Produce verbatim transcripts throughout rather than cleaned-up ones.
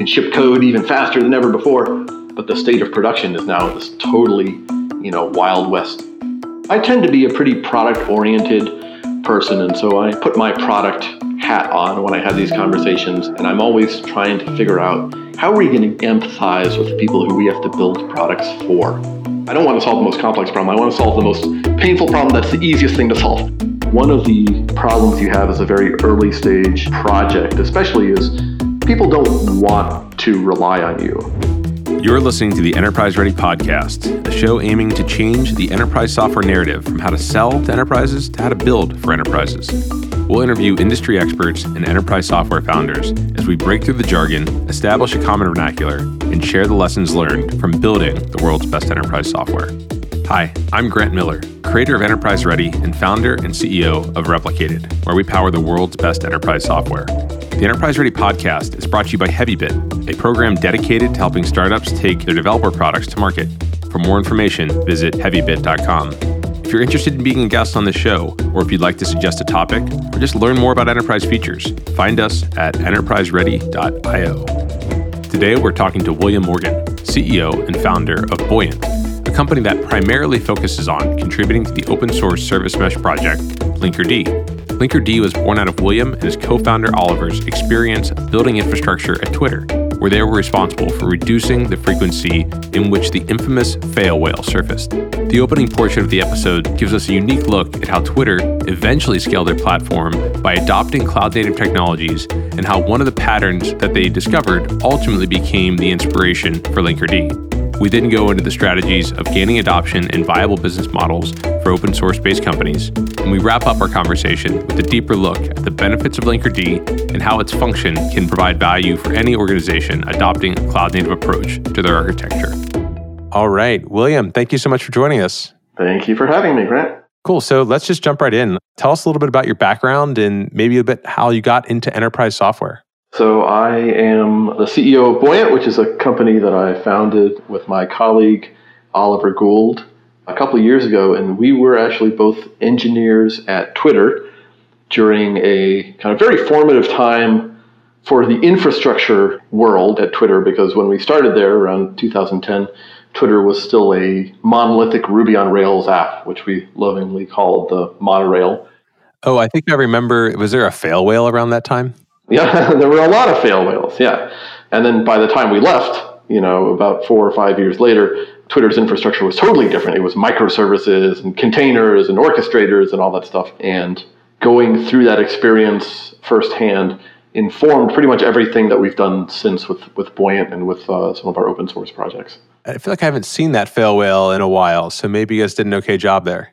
can ship code even faster than ever before, but the state of production is now this totally, you know, Wild West. I tend to be a pretty product-oriented person, and so I put my product hat on when I have these conversations, and I'm always trying to figure out, how are we going to empathize with the people who we have to build products for? I don't want to solve the most complex problem. I want to solve the most painful problem that's the easiest thing to solve. One of the problems you have as a very early stage project, especially, is people don't want to rely on you. You're listening to the Enterprise Ready podcast, a show aiming to change the enterprise software narrative from how to sell to enterprises to how to build for enterprises. We'll interview industry experts and enterprise software founders as we break through the jargon, establish a common vernacular, and share the lessons learned from building the world's best enterprise software. Hi, I'm Grant Miller, creator of Enterprise Ready and founder and C E O of Replicated, where we power the world's best enterprise software. The Enterprise Ready podcast is brought to you by HeavyBit, a program dedicated to helping startups take their developer products to market. For more information, visit heavy bit dot com. If you're interested in being a guest on the show, or if you'd like to suggest a topic, or just learn more about enterprise features, find us at enterprise ready dot io. Today, we're talking to William Morgan, C E O and founder of Buoyant, a company that primarily focuses on contributing to the open source service mesh project, Linkerd. Linkerd was born out of William and his co-founder Oliver's experience building infrastructure at Twitter, where they were responsible for reducing the frequency in which the infamous fail whale surfaced. The opening portion of the episode gives us a unique look at how Twitter eventually scaled their platform by adopting cloud-native technologies and how one of the patterns that they discovered ultimately became the inspiration for Linkerd. We then go into the strategies of gaining adoption and viable business models for open source-based companies, and we wrap up our conversation with a deeper look at the benefits of Linkerd and how its function can provide value for any organization adopting a cloud-native approach to their architecture. All right, William, thank you so much for joining us. Thank you for having me, Grant. Cool, so let's just jump right in. Tell us a little bit about your background and maybe a bit how you got into enterprise software. So I am the C E O of Buoyant, which is a company that I founded with my colleague, Oliver Gould, a couple of years ago, and we were actually both engineers at Twitter during a kind of very formative time for the infrastructure world at Twitter, because when we started there around two thousand ten, Twitter was still a monolithic Ruby on Rails app, which we lovingly called the Monorail. Oh, I think I remember, was there a fail whale around that time? Yeah, there were a lot of fail whales, yeah. And then by the time we left, you know, about four or five years later, Twitter's infrastructure was totally different. It was microservices and containers and orchestrators and all that stuff. And going through that experience firsthand informed pretty much everything that we've done since with, with Buoyant and with uh, some of our open source projects. I feel like I haven't seen that fail whale in a while, so maybe you guys did an okay job there.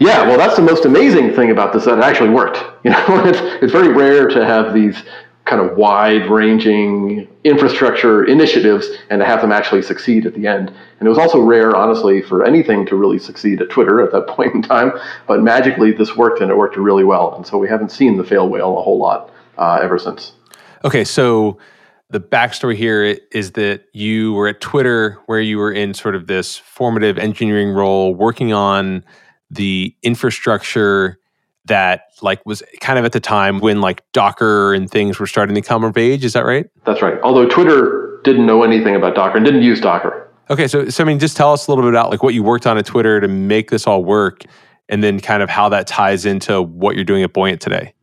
Yeah, well, that's the most amazing thing about this, that it actually worked. You know, it's, it's very rare to have these kind of wide-ranging infrastructure initiatives and to have them actually succeed at the end. And it was also rare, honestly, for anything to really succeed at Twitter at that point in time. But magically, this worked, and it worked really well. And so we haven't seen the fail whale a whole lot uh, ever since. Okay, so the backstory here is that you were at Twitter where you were in sort of this formative engineering role working on the infrastructure that like was kind of at the time when like Docker and things were starting to come of age. Is that right? That's right. Although Twitter didn't know anything about Docker and didn't use Docker. Okay. So, so I mean, just tell us a little bit about like what you worked on at Twitter to make this all work and then kind of how that ties into what you're doing at Buoyant today.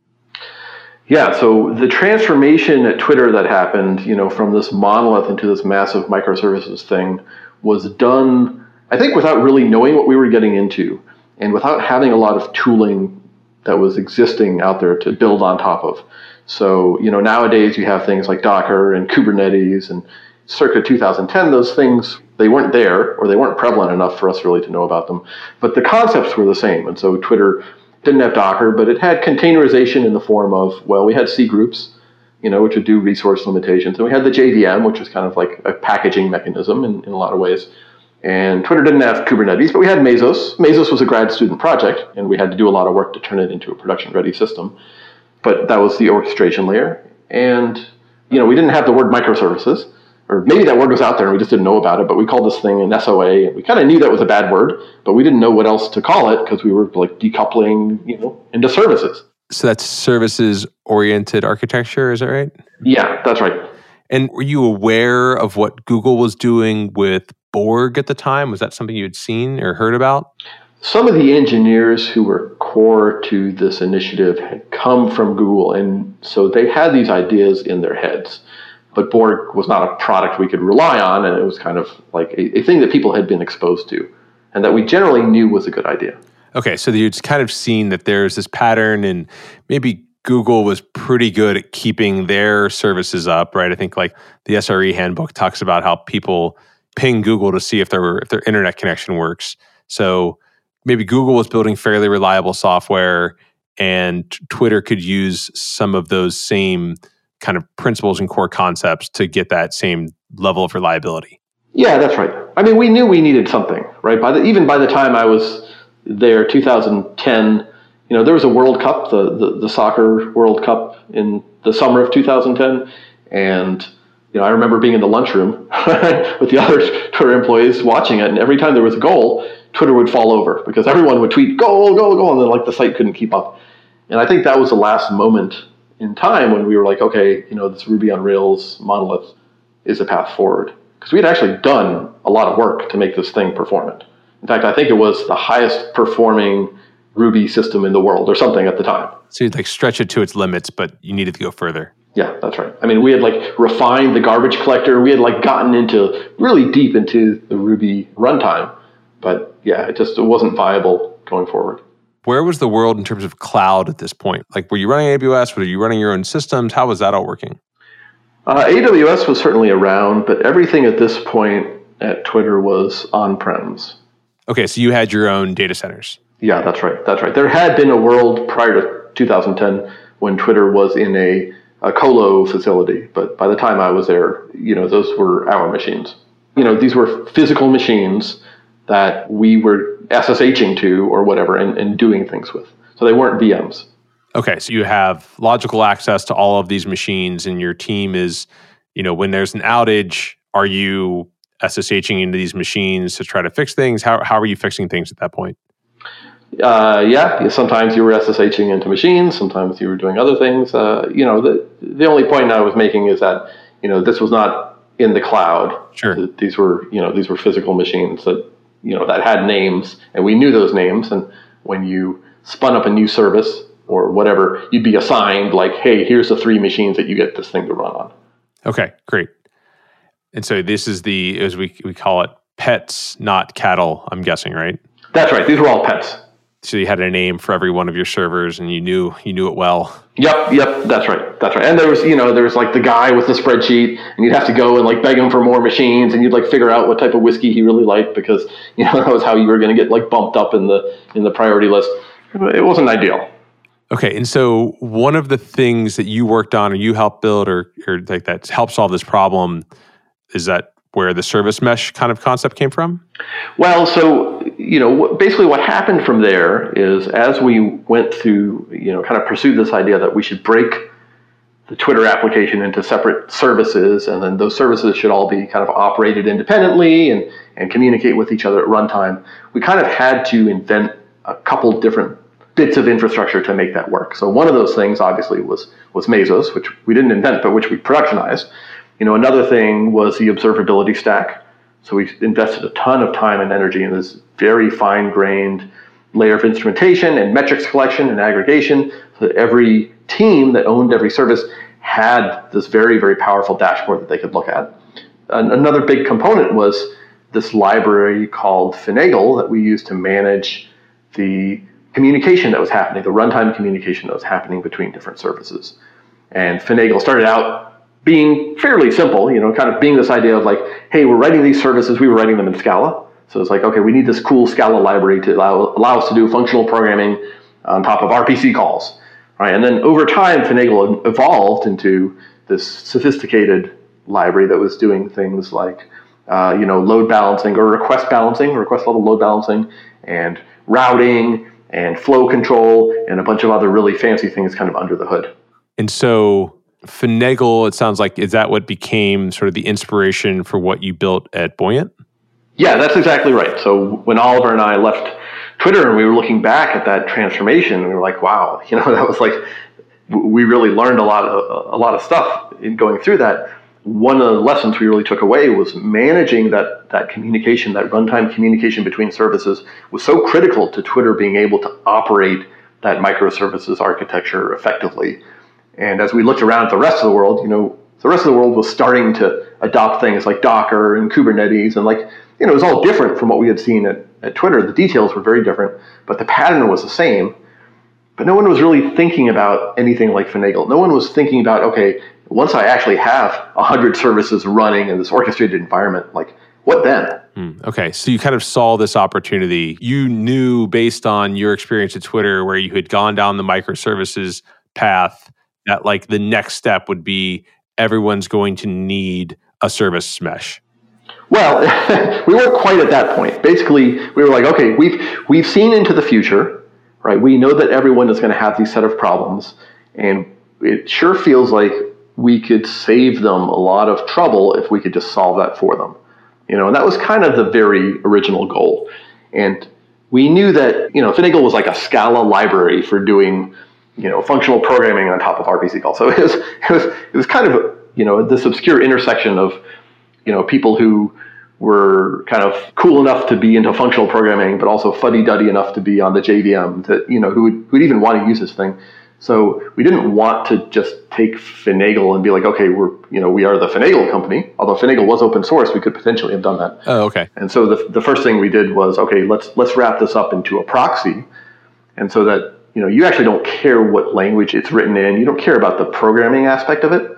Yeah. So the transformation at Twitter that happened, you know, from this monolith into this massive microservices thing was done, I think, without really knowing what we were getting into. And without having a lot of tooling that was existing out there to build on top of. So, you know, nowadays you have things like Docker and Kubernetes, and circa two thousand ten, those things, they weren't there or they weren't prevalent enough for us really to know about them. But the concepts were the same. And so Twitter didn't have Docker, but it had containerization in the form of, well, we had cgroups, you know, which would do resource limitations. And we had the J V M, which was kind of like a packaging mechanism in, in a lot of ways. And Twitter didn't have Kubernetes, but we had Mesos. Mesos was a grad student project, and we had to do a lot of work to turn it into a production-ready system. But that was the orchestration layer. And, you know, we didn't have the word microservices, or maybe that word was out there and we just didn't know about it, but we called this thing an S O A. We kind of knew that was a bad word, but we didn't know what else to call it because we were, like, decoupling, you know, into services. So that's services-oriented architecture, is that right? Yeah, that's right. And were you aware of what Google was doing with Borg at the time? Was that something you had seen or heard about? Some of the engineers who were core to this initiative had come from Google, and so they had these ideas in their heads. But Borg was not a product we could rely on, and it was kind of like a, a thing that people had been exposed to and that we generally knew was a good idea. Okay, so you'd kind of seen that there's this pattern, and maybe Google was pretty good at keeping their services up, right? I think like the S R E handbook talks about how people ping Google to see if there were if their internet connection works. So maybe Google was building fairly reliable software, and Twitter could use some of those same kind of principles and core concepts to get that same level of reliability. Yeah, that's right. I mean, we knew we needed something, right? By the, even by the time I was there, two thousand ten, you know, there was a World Cup, the, the the soccer World Cup in the summer of two thousand ten, and you know, I remember being in the lunchroom with the other Twitter employees watching it, and every time there was a goal, Twitter would fall over because everyone would tweet, goal, goal, goal, and then like the site couldn't keep up. And I think that was the last moment in time when we were like, okay, you know, this Ruby on Rails monolith is the path forward. Because we had actually done a lot of work to make this thing performant. In fact, I think it was the highest performing Ruby system in the world or something at the time. So you'd like stretch it to its limits, but you needed to go further. Yeah, that's right. I mean, we had like refined the garbage collector. We had like gotten into really deep into the Ruby runtime. But yeah, it just it wasn't viable going forward. Where was the world in terms of cloud at this point? Like, were you running A W S? Were you running your own systems? How was that all working? Uh, A W S was certainly around, but everything at this point at Twitter was on-prems. Okay, so you had your own data centers. Yeah, that's right. That's right. There had been a world prior to two thousand ten when Twitter was in a, a colo facility, but by the time I was there, you know, those were our machines. You know, these were physical machines that we were S S H ing to or whatever and, and doing things with. So they weren't V Ms. Okay, so you have logical access to all of these machines, and your team is, you know, when there's an outage, are you S S H ing into these machines to try to fix things? How how are you fixing things at that point? Uh, yeah, sometimes you were S S H ing into machines, sometimes you were doing other things. Uh, you know, the the only point I was making is that, you know, this was not in the cloud. Sure. These were, you know, these were physical machines that, you know, that had names, and we knew those names. And when you spun up a new service or whatever, you'd be assigned like, hey, here's the three machines that you get this thing to run on. Okay, great. And so this is the, as we we call it, pets, not cattle, I'm guessing, right? That's right. These were all pets. So you had a name for every one of your servers, and you knew you knew it well. Yep, yep, that's right, that's right. And there was, you know, there was like the guy with the spreadsheet, and you'd have to go and like beg him for more machines, and you'd like figure out what type of whiskey he really liked because, you know, that was how you were going to get like bumped up in the in the priority list. It wasn't ideal. Okay, and so one of the things that you worked on, or you helped build, or or like that helped solve this problem, is that where the service mesh kind of concept came from? Well, so, you know, basically what happened from there is as we went through, you know, kind of pursued this idea that we should break the Twitter application into separate services, and then those services should all be kind of operated independently and, and communicate with each other at runtime, we kind of had to invent a couple different bits of infrastructure to make that work. So one of those things, obviously, was was Mesos, which we didn't invent, but which we productionized. You know, another thing was the observability stack. So we invested a ton of time and energy in this very fine-grained layer of instrumentation and metrics collection and aggregation so that every team that owned every service had this very, very powerful dashboard that they could look at. And another big component was this library called Finagle that we used to manage the communication that was happening, the runtime communication that was happening between different services. And Finagle started out being fairly simple, you know, kind of being this idea of like, hey, we're writing these services, we were writing them in Scala. So it's like, okay, we need this cool Scala library to allow, allow us to do functional programming on top of R P C calls, right? And then over time, Finagle evolved into this sophisticated library that was doing things like, uh, you know, load balancing or request balancing, request level load balancing, and routing and flow control and a bunch of other really fancy things kind of under the hood. And so Finagle, it sounds like, is that what became sort of the inspiration for what you built at Buoyant? Yeah, that's exactly right. So when Oliver and I left Twitter and we were looking back at that transformation, we were like, wow, you know, that was like, we really learned a lot of, a lot of stuff in going through that. one of the lessons we really took away was managing that, that communication, that runtime communication between services was so critical to Twitter being able to operate that microservices architecture effectively. And as we looked around at the rest of the world, you know, the rest of the world was starting to adopt things like Docker and Kubernetes, and like, you know, it was all different from what we had seen at, at Twitter. The details were very different, but the pattern was the same. But no one was really thinking about anything like Finagle. No one was thinking about, okay, once I actually have one hundred services running in this orchestrated environment, like, what then? Mm, okay, so you kind of saw this opportunity. You knew, based on your experience at Twitter, where you had gone down the microservices path, that like the next step would be everyone's going to need a service mesh. Well, we weren't quite at that point. Basically, we were like, okay, we've we've seen into the future, right? We know that everyone is going to have these set of problems, and it sure feels like we could save them a lot of trouble if we could just solve that for them. You know, and that was kind of the very original goal. And we knew that, you know, Finagle was like a Scala library for doing, you know, functional programming on top of R P C call. So it was, it was, it was kind of, you know, this obscure intersection of, you know, people who were kind of cool enough to be into functional programming, but also fuddy-duddy enough to be on the J V M, to, you know, who would, who'd even want to use this thing. So we didn't want to just take Finagle and be like, okay, we're, you know, we are the Finagle company. Although Finagle was open source, we could potentially have done that. Oh, okay. And so the the first thing we did was, okay, let's let's wrap this up into a proxy, and so that, you know, you actually don't care what language it's written in. You don't care about the programming aspect of it,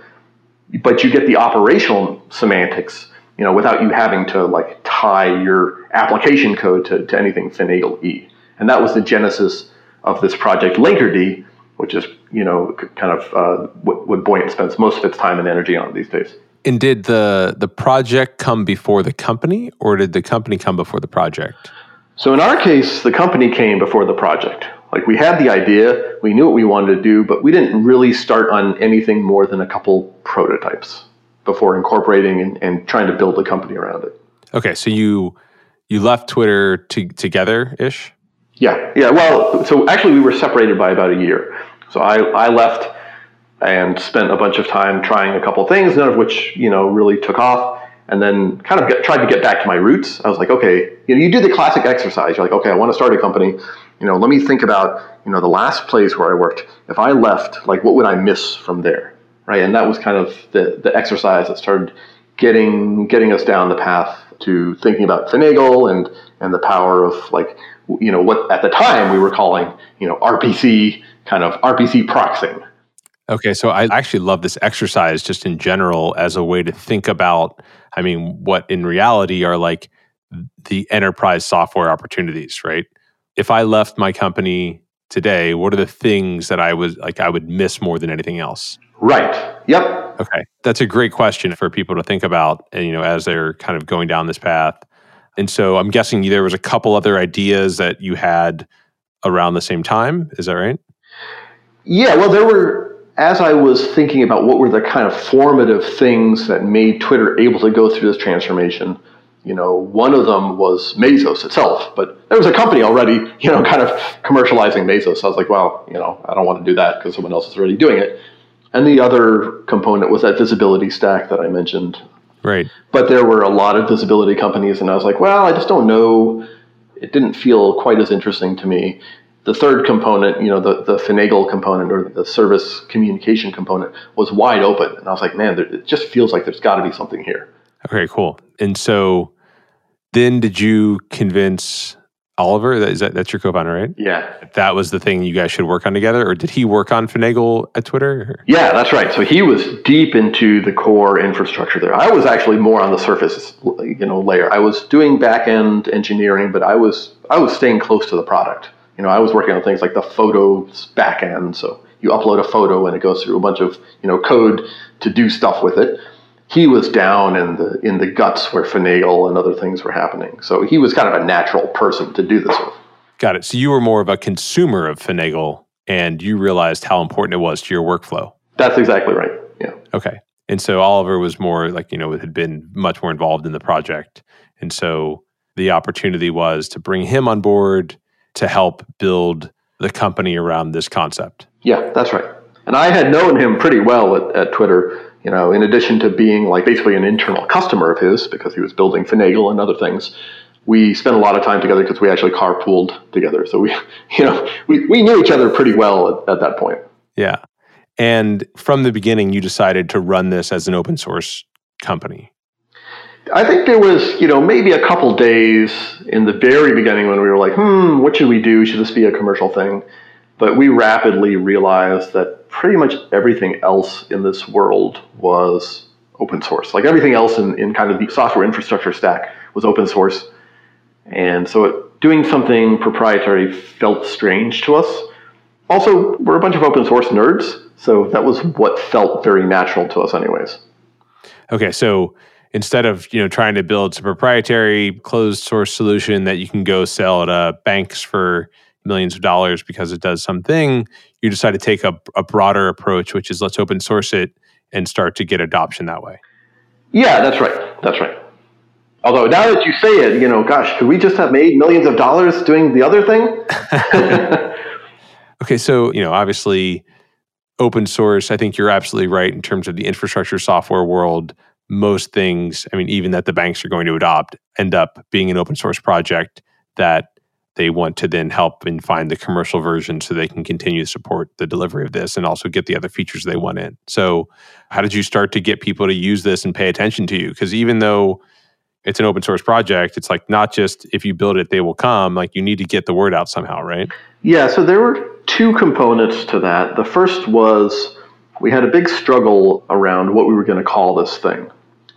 but you get the operational semantics, you know, without you having to like tie your application code to, to anything Finagle-y. And that was the genesis of this project, Linkerd, which is, you know, kind of uh, what, what Buoyant spends most of its time and energy on these days. And did the the project come before the company, or did the company come before the project? So in our case, the company came before the project. Like, we had the idea, we knew what we wanted to do, but we didn't really start on anything more than a couple prototypes before incorporating and, and trying to build the company around it. Okay, so you you left Twitter to, together-ish? Yeah, yeah. Well, so actually we were separated by about a year. So I, I left and spent a bunch of time trying a couple things, none of which, you know, really took off. And then kind of get, tried to get back to my roots. I was like, okay, you know, you do the classic exercise. You're like, okay, I want to start a company. You know, let me think about, you know, the last place where I worked. If I left, like, what would I miss from there, right? And that was kind of the, the exercise that started getting getting us down the path to thinking about Finagle and and the power of, like, you know, what at the time we were calling, you know, R P C, kind of R P C proxying. Okay, so I actually love this exercise just in general as a way to think about, I mean, what in reality are like the enterprise software opportunities, right? If I left my company today, what are the things that I was like I would miss more than anything else? Right. Yep. Okay. That's a great question for people to think about, and, you know, as they're kind of going down this path. And so I'm guessing there was a couple other ideas that you had around the same time. Is that right? Yeah, well, there were. As I was thinking about what were the kind of formative things that made Twitter able to go through this transformation, you know, one of them was Mesos itself. But there was a company already, you know, kind of commercializing Mesos. So I was like, well, you know, I don't want to do that because someone else is already doing it. And the other component was that visibility stack that I mentioned. Right. But there were a lot of visibility companies, and I was like, well, I just don't know. It didn't feel quite as interesting to me. The third component, you know, the, the Finagle component or the service communication component was wide open. And I was like, man, there, it just feels like there's got to be something here. Okay, cool. And so then did you convince Oliver? Is that, that's your co-founder, right? Yeah. That was the thing you guys should work on together? Or did he work on Finagle at Twitter? Yeah, that's right. So he was deep into the core infrastructure there. I was actually more on the surface, you know, layer. I was doing back-end engineering, but I was I was staying close to the product. You know, I was working on things like the photos backend. So you upload a photo and it goes through a bunch of, you know, code to do stuff with it. He was down in the in the guts where Finagle and other things were happening. So he was kind of a natural person to do this with. Got it. So you were more of a consumer of Finagle, and you realized how important it was to your workflow. That's exactly right. Yeah. Okay. And so Oliver was more like, you know, had been much more involved in the project. And so the opportunity was to bring him on board to help build the company around this concept. Yeah, that's right. And I had known him pretty well at, at Twitter. you know, in addition to being like basically an internal customer of his because he was building Finagle and other things, we spent a lot of time together because we actually carpooled together. So we, you know, we, we knew each other pretty well at, at that point. Yeah. And from the beginning, you decided to run this as an open source company. I think there was, you know, maybe a couple days in the very beginning when we were like, hmm, what should we do? Should this be a commercial thing? But we rapidly realized that pretty much everything else in this world was open source. Like everything else in, in kind of the software infrastructure stack was open source. And so it, doing something proprietary felt strange to us. Also, we're a bunch of open source nerds, so that was what felt very natural to us anyways. Okay, so instead of, you know, trying to build a proprietary closed source solution that you can go sell at uh, banks for millions of dollars because it does something, you decide to take a, a broader approach, which is let's open source it and start to get adoption that way. Yeah, that's right. That's right. Although now that you say it, you know, gosh, could we just have made millions of dollars doing the other thing? Okay, so, you know, obviously open source, I think you're absolutely right in terms of the infrastructure software world. Most things, I mean, even that the banks are going to adopt, end up being an open source project that they want to then help and find the commercial version so they can continue to support the delivery of this and also get the other features they want in. So how did you start to get people to use this and pay attention to you? Because even though it's an open source project, it's like not just if you build it, they will come. Like you need to get the word out somehow, right? Yeah, so there were two components to that. The first was we had a big struggle around what we were going to call this thing,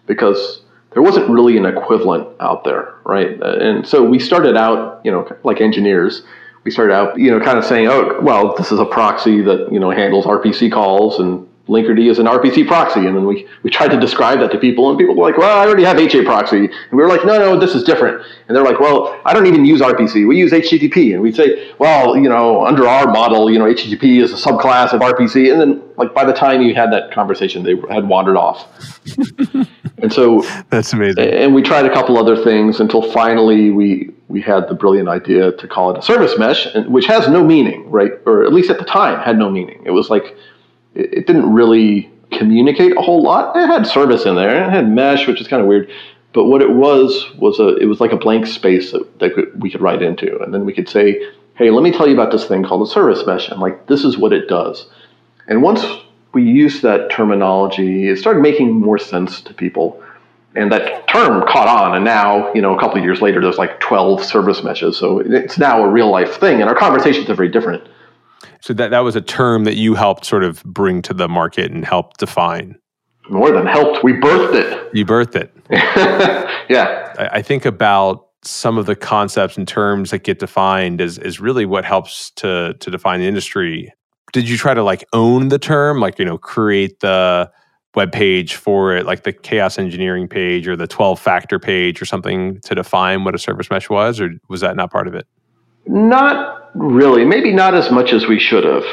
because there wasn't really an equivalent out there, right? And so we started out, you know, like engineers, we started out, you know, kind of saying, oh, well, this is a proxy that, you know, handles R P C calls, and Linkerd is an R P C proxy. And then we, we tried to describe that to people, and people were like, well, I already have H A proxy. And we were like, no, no, this is different. And they're like, well, I don't even use R P C. We use H T T P. And we'd say, well, you know, under our model, you know, H T T P is a subclass of R P C. And then, like, by the time you had that conversation, they had wandered off. And so that's amazing. And we tried a couple other things until finally we we had the brilliant idea to call it a service mesh, which has no meaning, right? Or at least at the time had no meaning. It was like, it didn't really communicate a whole lot. It had service in there. It had mesh, which is kind of weird. But what it was, was a it was like a blank space that, that we could write into. And then we could say, hey, let me tell you about this thing called a service mesh. And like, this is what it does. And once we used that terminology, it started making more sense to people. And that term caught on. And now, you know, a couple of years later, there's like twelve service meshes. So it's now a real life thing. And our conversations are very different. So that, that was a term that you helped sort of bring to the market and helped define. More than helped. We birthed it. You birthed it. Yeah. I, I think about some of the concepts and terms that get defined as is really what helps to to define the industry. Did you try to like own the term? Like, you know, create the web page for it, like the chaos engineering page or the twelve-factor page or something to define what a service mesh was? Or was that not part of it? Not really, maybe not as much as we should have.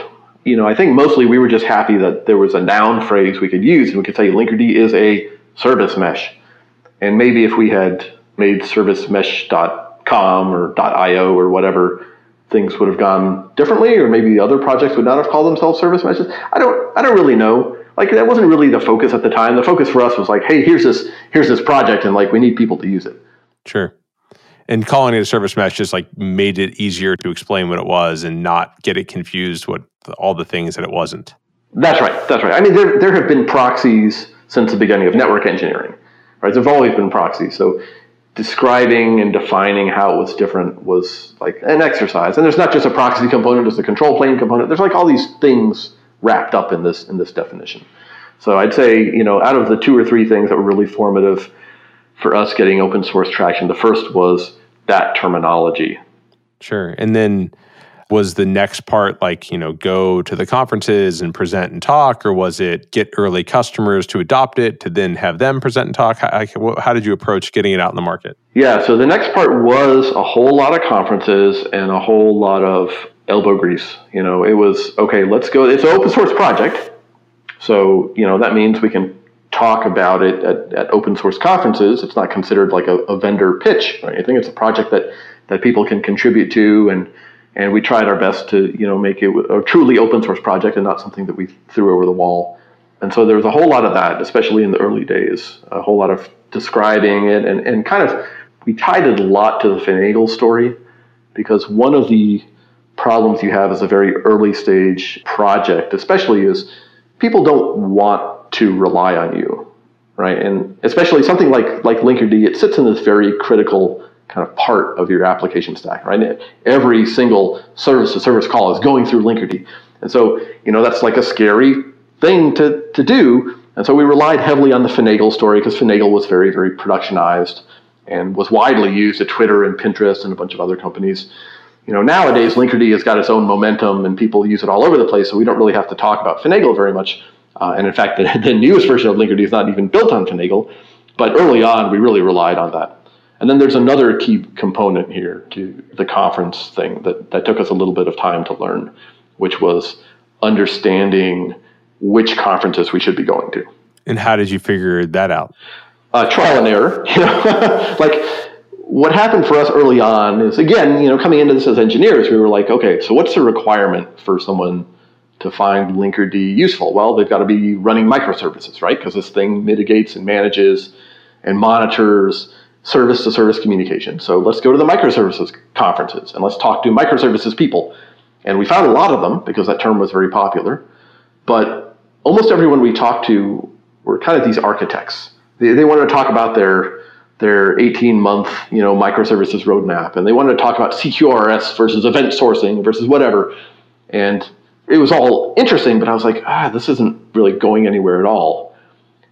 You know, I think mostly we were just happy that there was a noun phrase we could use, and we could say Linkerd is a service mesh. And maybe if we had made service mesh dot com or .io or whatever, things would have gone differently, or maybe the other projects would not have called themselves service meshes. I don't, I don't really know. Like that wasn't really the focus at the time. The focus for us was like, hey, here's this, here's this project, and like we need people to use it. Sure. And calling it a service mesh just like made it easier to explain what it was and not get it confused with all the things that it wasn't. That's right. That's right. I mean, there there have been proxies since the beginning of network engineering, right? There've always been proxies. So describing and defining how it was different was like an exercise. And there's not just a proxy component, there's a control plane component. There's like all these things wrapped up in this in this definition. So I'd say, you know, out of the two or three things that were really formative for us getting open source traction, the first was that terminology. Sure. And then was the next part like, you know, go to the conferences and present and talk, or was it get early customers to adopt it to then have them present and talk? How, how did you approach getting it out in the market? Yeah. So the next part was a whole lot of conferences and a whole lot of elbow grease. You know, it was, okay, let's go. It's an open source project. So, you know, that means we can talk about it at, at open source conferences. It's not considered like a, a vendor pitch or anything. It's a project that, that people can contribute to, and and we tried our best to, you know, make it a truly open source project and not something that we threw over the wall. And so there was a whole lot of that, especially in the early days, a whole lot of describing it. And, and kind of, we tied it a lot to the Finagle story, because one of the problems you have as a very early stage project, especially, is people don't want to rely on you, right? And especially something like, like Linkerd, it sits in this very critical kind of part of your application stack, right? Every single service-to-service call is going through Linkerd. And so, you know, that's like a scary thing to, to do. And so we relied heavily on the Finagle story, because Finagle was very, very productionized and was widely used at Twitter and Pinterest and a bunch of other companies. You know, nowadays, Linkerd has got its own momentum and people use it all over the place, so we don't really have to talk about Finagle very much. Uh, and in fact, the, the newest version of Linkerd is not even built on Finagle, but early on, we really relied on that. And then there's another key component here to the conference thing that, that took us a little bit of time to learn, which was understanding which conferences we should be going to. And how did you figure that out? Uh, trial and error. You know? Like, what happened for us early on is, again, you know, coming into this as engineers, we were like, okay, so what's the requirement for someone to find Linkerd useful? Well, they've got to be running microservices, right? Because this thing mitigates and manages and monitors service-to-service communication. So let's go to the microservices conferences and let's talk to microservices people. And we found a lot of them because that term was very popular. But almost everyone we talked to were kind of these architects. They, they wanted to talk about their their eighteen-month, you know, microservices roadmap, and they wanted to talk about C Q R S versus event sourcing versus whatever. And it was all interesting, but I was like, ah, this isn't really going anywhere at all.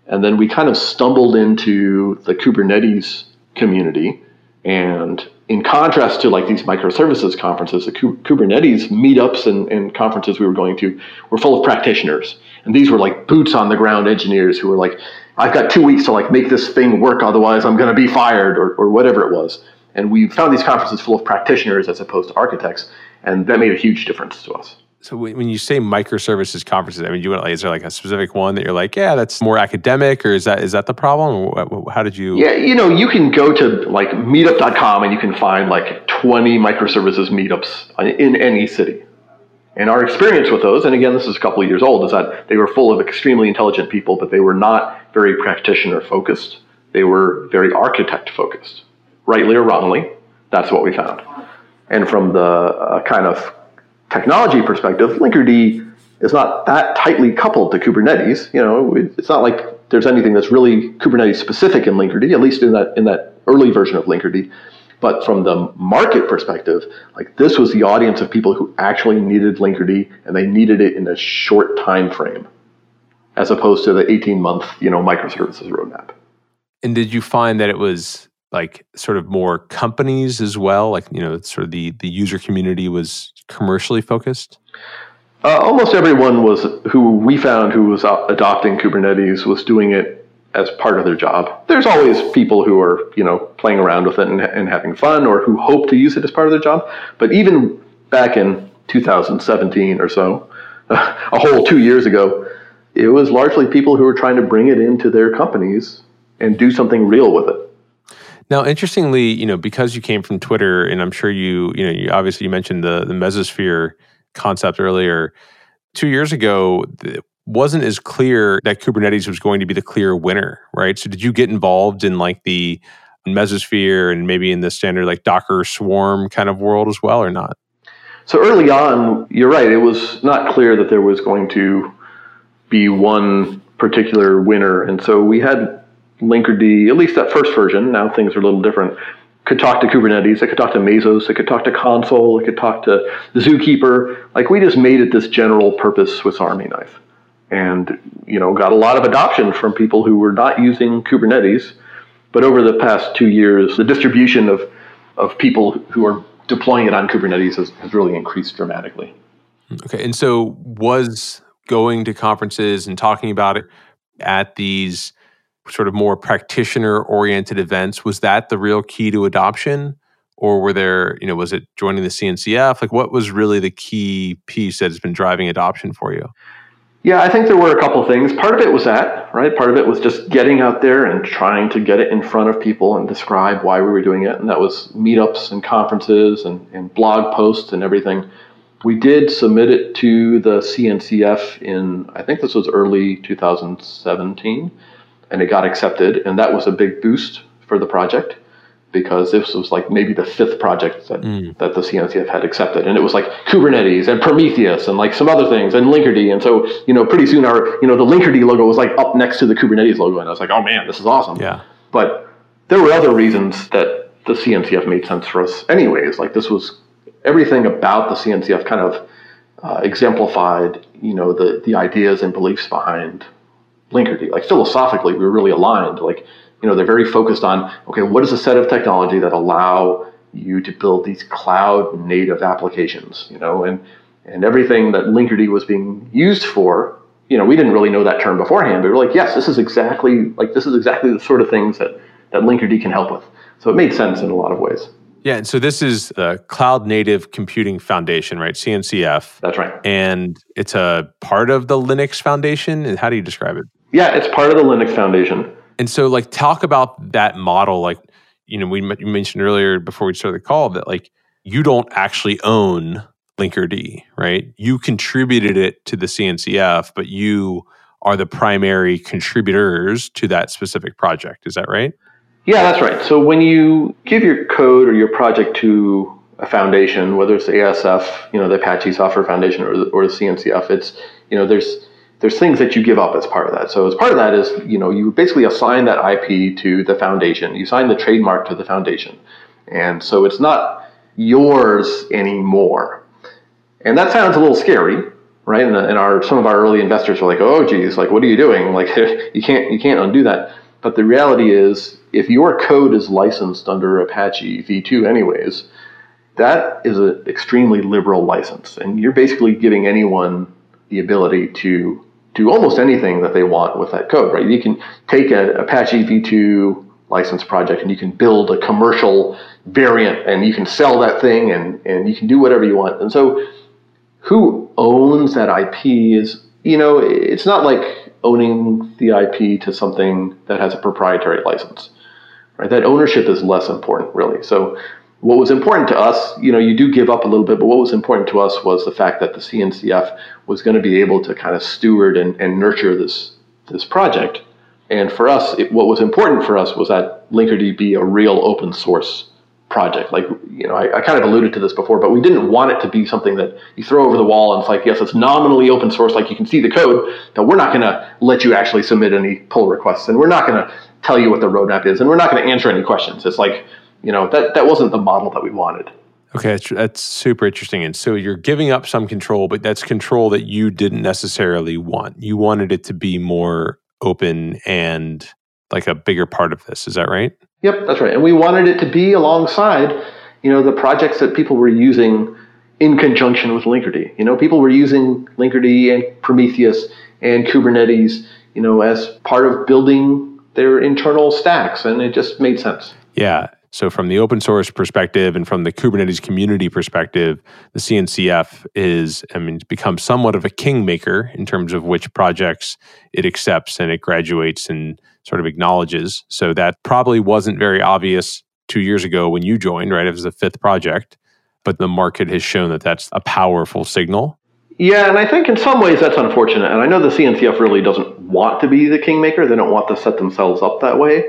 And then we kind of stumbled into the Kubernetes community, and in contrast to like these microservices conferences, the Kubernetes meetups and, and conferences we were going to were full of practitioners. And these were like boots on the ground engineers who were like, I've got two weeks to like make this thing work, otherwise I'm going to be fired, or, or whatever it was. And we found these conferences full of practitioners as opposed to architects, and that made a huge difference to us. So when you say microservices conferences, I mean, you went, is there like a specific one that you're like, yeah, that's more academic, or is that is that the problem? How did you? Yeah, you know, you can go to like meetup dot com and you can find like twenty microservices meetups in any city. And our experience with those, and again, this is a couple of years old, is that they were full of extremely intelligent people, but they were not very practitioner focused. They were very architect focused. Rightly or wrongly, that's what we found. And from the uh, kind of technology perspective, Linkerd is not that tightly coupled to Kubernetes. You know, it's not like there's anything that's really Kubernetes specific in Linkerd, at least in that in that early version of Linkerd. But from the market perspective, like this was the audience of people who actually needed Linkerd, and they needed it in a short time frame, as opposed to the eighteen-month, you know, microservices roadmap. And did you find that it was like sort of more companies as well, like, you know, sort of the, the user community was commercially focused? Uh, almost everyone was who we found who was adopting Kubernetes was doing it as part of their job. There's always people who are, you know, playing around with it and, and having fun, or who hope to use it as part of their job. But even back in two thousand seventeen or so, a whole two years ago, it was largely people who were trying to bring it into their companies and do something real with it. Now, interestingly, you know, because you came from Twitter, and I'm sure you, you know, you obviously you mentioned the, the mesosphere concept earlier. Two years ago, it wasn't as clear that Kubernetes was going to be the clear winner, right? So did you get involved in like the mesosphere and maybe in the standard like Docker swarm kind of world as well, or not? So early on, you're right, it was not clear that there was going to be one particular winner. And so we had Linkerd, at least that first version, now things are a little different, could talk to Kubernetes, it could talk to Mesos, it could talk to Console, it could talk to Zookeeper. Like, we just made it this general purpose Swiss Army knife. And, you know, got a lot of adoption from people who were not using Kubernetes. But over the past two years, the distribution of, of people who are deploying it on Kubernetes has, has really increased dramatically. Okay, and so was going to conferences and talking about it at these sort of more practitioner-oriented events, was that the real key to adoption? Or were there, you know, was it joining the C N C F? Like, what was really the key piece that has been driving adoption for you? Yeah, I think there were a couple of things. Part of it was that, right? Part of it was just getting out there and trying to get it in front of people and describe why we were doing it. And that was meetups and conferences and, and blog posts and everything. We did submit it to the C N C F in, I think this was early two thousand seventeen, and it got accepted. And that was a big boost for the project, because this was like maybe the fifth project that, mm. that the C N C F had accepted. And it was like Kubernetes and Prometheus and like some other things and Linkerd. And so, you know, pretty soon our, you know, the Linkerd logo was like up next to the Kubernetes logo. And I was like, oh man, this is awesome. Yeah. But there were other reasons that the C N C F made sense for us anyways. Like this was everything about the C N C F kind of uh, exemplified, you know, the, the ideas and beliefs behind Linkerd. Like philosophically, we were really aligned. Like, you know, they're very focused on, okay, what is a set of technology that allow you to build these cloud native applications, you know, and, and everything that Linkerd was being used for, you know, we didn't really know that term beforehand, but we were like, yes, this is exactly, like, this is exactly the sort of things that, that Linkerd can help with. So it made sense in a lot of ways. Yeah, and so this is the Cloud Native Computing Foundation, right? C N C F. That's right. And it's a part of the Linux Foundation? And how do you describe it? Yeah, it's part of the Linux Foundation. And so, like, talk about that model. Like, you know, we you mentioned earlier before we started the call that, like, you don't actually own Linkerd, right? You contributed it to the C N C F, but you are the primary contributors to that specific project. Is that right? Yeah, that's right. So when you give your code or your project to a foundation, whether it's the A S F, you know, the Apache Software Foundation, or the, or the C N C F, it's, you know, there's there's things that you give up as part of that. So as part of that is, you know, you basically assign that I P to the foundation. You assign the trademark to the foundation. And so it's not yours anymore. And that sounds a little scary, right? And, and our some of our early investors were like, oh, geez, like, what are you doing? Like, you can't you can't undo that. But the reality is, if your code is licensed under Apache v two anyways, that is an extremely liberal license. And you're basically giving anyone the ability to do almost anything that they want with that code, right? You can take an Apache v two license project and you can build a commercial variant and you can sell that thing and, and you can do whatever you want. And so who owns that I P is, you know, it's not like owning the I P to something that has a proprietary license, right? That ownership is less important, really. So what was important to us, you know, you do give up a little bit, but what was important to us was the fact that the C N C F was going to be able to kind of steward and, and nurture this this project. And for us, it, what was important for us was that Linkerd be a real open source project. Like, you know, I, I kind of alluded to this before, but we didn't want it to be something that you throw over the wall and it's like, yes, it's nominally open source, like you can see the code, but we're not going to let you actually submit any pull requests, and we're not going to tell you what the roadmap is, and we're not going to answer any questions. It's like, you know, that, that wasn't the model that we wanted. Okay, that's, that's super interesting. And so you're giving up some control, but that's control that you didn't necessarily want. You wanted it to be more open and like a bigger part of this. Is that right? Yep, that's right. And we wanted it to be alongside, you know, the projects that people were using in conjunction with Linkerd. You know, people were using Linkerd and Prometheus and Kubernetes, you know, as part of building their internal stacks. And it just made sense. Yeah. So from the open source perspective and from the Kubernetes community perspective, the C N C F is, I mean, it's become somewhat of a kingmaker in terms of which projects it accepts and it graduates and sort of acknowledges. So that probably wasn't very obvious two years ago when you joined, right? It was the fifth project, but the market has shown that that's a powerful signal. Yeah, and I think in some ways that's unfortunate. And I know the C N C F really doesn't want to be the kingmaker. They don't want to set themselves up that way,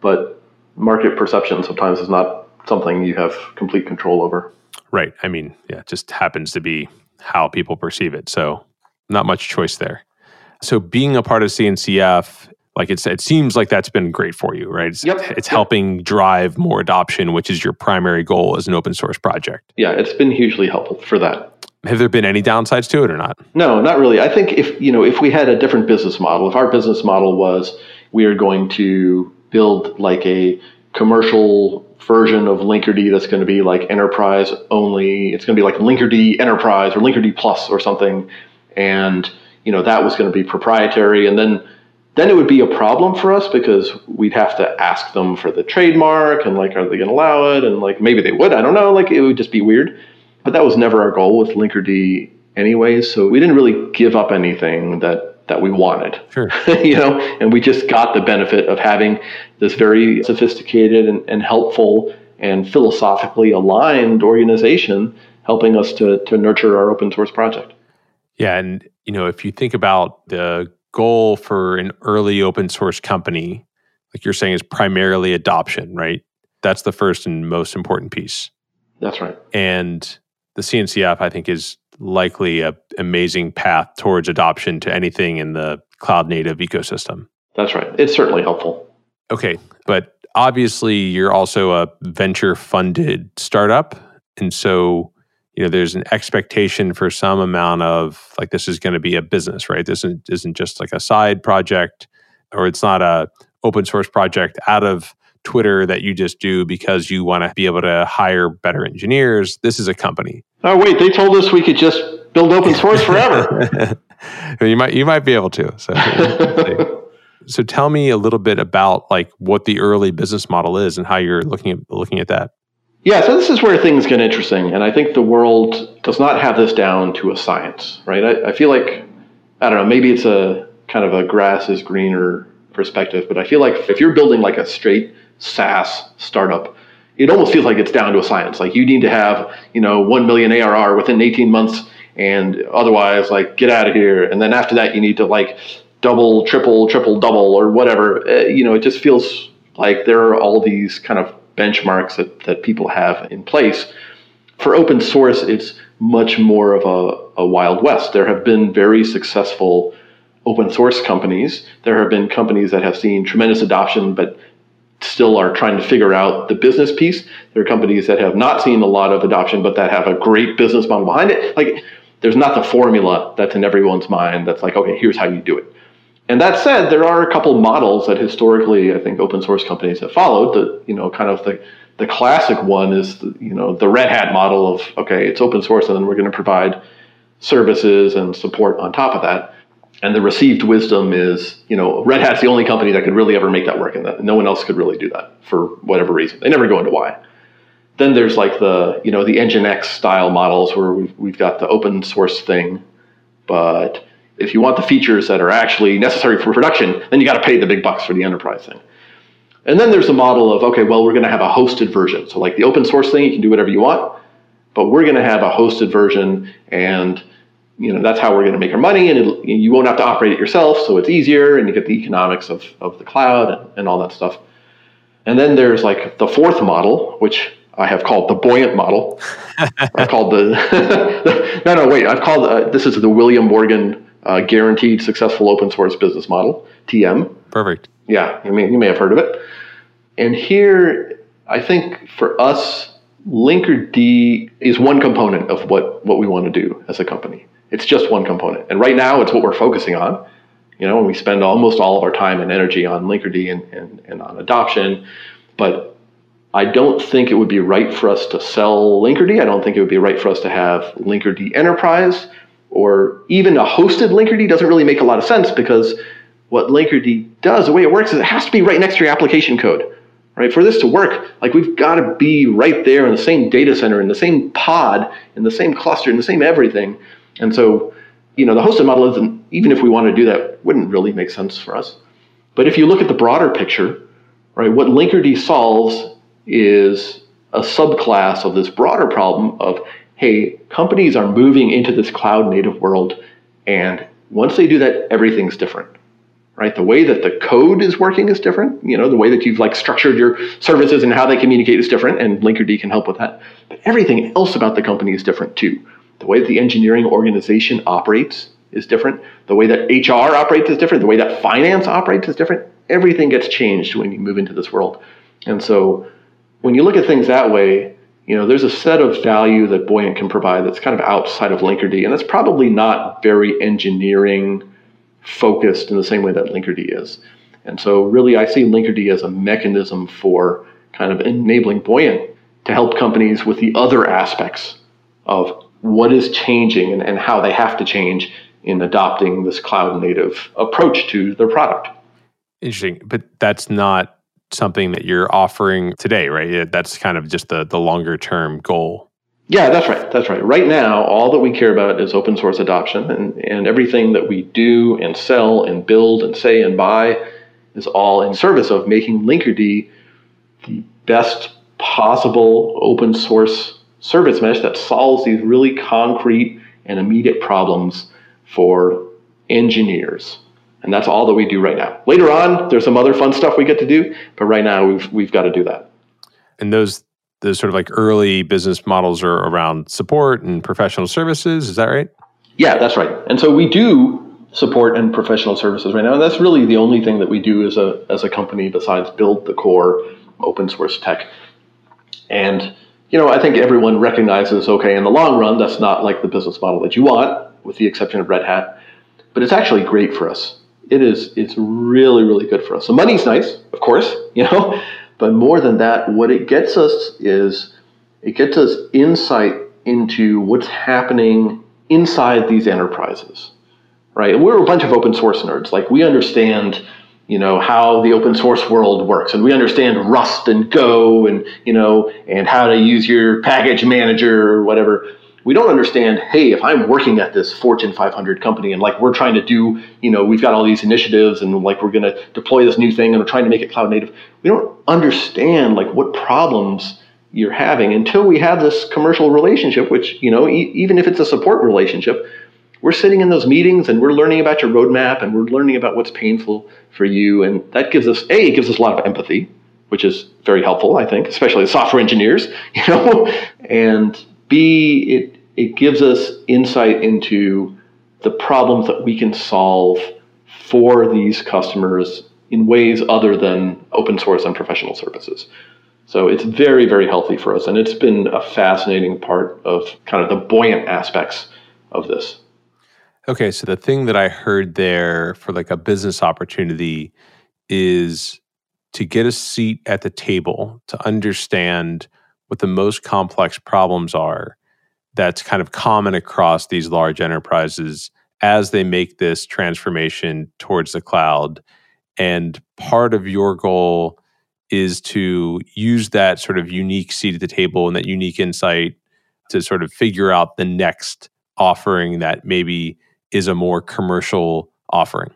but market perception sometimes is not something you have complete control over. Right. I mean, yeah, it just happens to be how people perceive it. So not much choice there. So being a part of C N C F, like it's, it seems like that's been great for you, right? It's, yep. it's yep. helping drive more adoption, which is your primary goal as an open source project. Yeah, it's been hugely helpful for that. Have there been any downsides to it or not? No, not really. I think if, you know, if we had a different business model, if our business model was we are going to build like a commercial version of Linkerd that's going to be like enterprise only. It's going to be like Linkerd Enterprise or Linkerd Plus or something. And, you know, that was going to be proprietary. And then then it would be a problem for us because we'd have to ask them for the trademark and like, are they going to allow it? And like, maybe they would, I don't know. Like, it would just be weird. But that was never our goal with Linkerd anyways. So we didn't really give up anything that that we wanted, sure. you know, and we just got the benefit of having this very sophisticated and, and helpful and philosophically aligned organization helping us to to nurture our open source project. Yeah, and you know, if you think about the goal for an early open source company, like you're saying, is primarily adoption, right? That's the first and most important piece. That's right. And the C N C F, I think, is likely an amazing path towards adoption to anything in the cloud native ecosystem. That's right. It's certainly helpful. Okay. But obviously, you're also a venture funded startup. And so, you know, there's an expectation for some amount of like, this is going to be a business, right? This isn't, isn't just like a side project, or it's not a open source project out of Twitter that you just do because you want to be able to hire better engineers. This is a company. Oh, wait, they told us we could just build open source forever. You might, you might be able to. So, so tell me a little bit about like what the early business model is and how you're looking at, looking at that. Yeah, so this is where things get interesting. And I think the world does not have this down to a science, right? I, I feel like, I don't know, maybe it's a kind of a grass is greener perspective, but I feel like if you're building like a straight SaaS startup, it almost feels like it's down to a science. Like you need to have, you know, one million A R R within eighteen months and otherwise like get out of here. And then after that, you need to like double, triple, triple, double or whatever. Uh, you know, it just feels like there are all these kind of benchmarks that, that people have in place. For open source, it's much more of a, a wild west. There have been very successful open source companies. There have been companies that have seen tremendous adoption, but still are trying to figure out the business piece. There are companies that have not seen a lot of adoption, but that have a great business model behind it. Like, there's not the formula that's in everyone's mind that's like, okay, here's how you do it. And that said, there are a couple models that historically I think open source companies have followed. The, you know, kind of the, the classic one is the, you know, the Red Hat model of, okay, it's open source and then we're going to provide services and support on top of that. And the received wisdom is, you know, Red Hat's the only company that could really ever make that work, and that no one else could really do that for whatever reason. They never go into why. Then there's like the, you know, the Nginx style models where we've, we've got the open source thing, but if you want the features that are actually necessary for production, then you got to pay the big bucks for the enterprise thing. And then there's a model of, okay, well, we're going to have a hosted version. So like the open source thing, you can do whatever you want, but we're going to have a hosted version, and you know, that's how we're going to make our money, and it, you won't have to operate it yourself, so it's easier, and you get the economics of, of the cloud and, and all that stuff. And then there's like the fourth model, which I have called the Buoyant model. I've called the, no, no, wait, I've called, uh, this is the William Morgan uh, Guaranteed Successful Open Source Business Model, T M. Perfect. Yeah, you may, you may have heard of it. And here, I think for us, Linkerd is one component of what, what we want to do as a company. It's just one component. And right now, it's what we're focusing on. You know, and we spend almost all of our time and energy on Linkerd and, and, and on adoption. But I don't think it would be right for us to sell Linkerd. I don't think it would be right for us to have Linkerd Enterprise, or even a hosted Linkerd doesn't really make a lot of sense, because what Linkerd does, the way it works, is it has to be right next to your application code. Right? For this to work, like we've got to be right there in the same data center, in the same pod, in the same cluster, in the same everything. And so, you know, the hosted model isn't, even if we want to do that, wouldn't really make sense for us. But if you look at the broader picture, right, what Linkerd solves is a subclass of this broader problem of, hey, companies are moving into this cloud native world. And once they do that, everything's different. Right? The way that the code is working is different. You know, the way that you've like structured your services and how they communicate is different, and Linkerd can help with that. But everything else about the company is different too. The way that the engineering organization operates is different. The way that H R operates is different. The way that finance operates is different. Everything gets changed when you move into this world. And so when you look at things that way, you know, there's a set of value that Buoyant can provide that's kind of outside of Linkerd, and that's probably not very engineering focused in the same way that Linkerd is. And so really I see Linkerd as a mechanism for kind of enabling Buoyant to help companies with the other aspects of what is changing and, and how they have to change in adopting this cloud native approach to their product. Interesting, but that's not something that you're offering today, right? That's kind of just the, the longer term goal. Yeah, that's right. That's right. Right now, all that we care about is open source adoption, and, and everything that we do and sell and build and say and buy is all in service of making Linkerd the best possible open source service mesh that solves these really concrete and immediate problems for engineers. And that's all that we do right now. Later on, there's some other fun stuff we get to do, but right now we've we've got to do that. And those those sort of like early business models are around support and professional services, is that right? Yeah, that's right. And so we do support and professional services right now. And that's really the only thing that we do as a as a company besides build the core open source tech. And you know, I think everyone recognizes, okay, in the long run, that's not like the business model that you want, with the exception of Red Hat. But it's actually great for us. It is, it's really, really good for us. The money's nice, of course, you know, but more than that, what it gets us is it gets us insight into what's happening inside these enterprises, right? We're a bunch of open source nerds. Like, we understand, you know, how the open source world works, and we understand Rust and Go and, you know, and how to use your package manager or whatever. We don't understand, hey, if I'm working at this Fortune five hundred company and like we're trying to do, you know, we've got all these initiatives and like we're going to deploy this new thing and we're trying to make it cloud native. We don't understand like what problems you're having until we have this commercial relationship, which, you know, e- even if it's a support relationship, we're sitting in those meetings and we're learning about your roadmap and we're learning about what's painful for you. And that gives us, A, it gives us a lot of empathy, which is very helpful, I think, especially as software engineers, you know, and B, it, it gives us insight into the problems that we can solve for these customers in ways other than open source and professional services. So it's very, very healthy for us. And it's been a fascinating part of kind of the buoyant aspects of this. Okay, so the thing that I heard there for like a business opportunity is to get a seat at the table, to understand what the most complex problems are that's kind of common across these large enterprises as they make this transformation towards the cloud. And part of your goal is to use that sort of unique seat at the table and that unique insight to sort of figure out the next offering that maybe is a more commercial offering.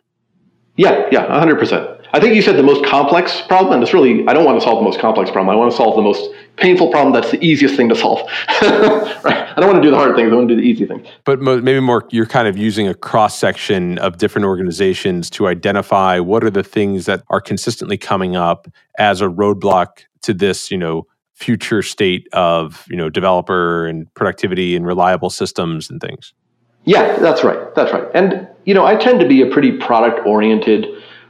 Yeah, yeah, one hundred percent. I think you said the most complex problem, and it's really, I don't want to solve the most complex problem. I want to solve the most painful problem that's the easiest thing to solve. Right? I don't want to do the hard things. I want to do the easy things. But mo- maybe more, you're kind of using a cross-section of different organizations to identify what are the things that are consistently coming up as a roadblock to this, you know, future state of, you know, developer and productivity and reliable systems and things. Yeah, that's right. That's right. And, you know, I tend to be a pretty product-oriented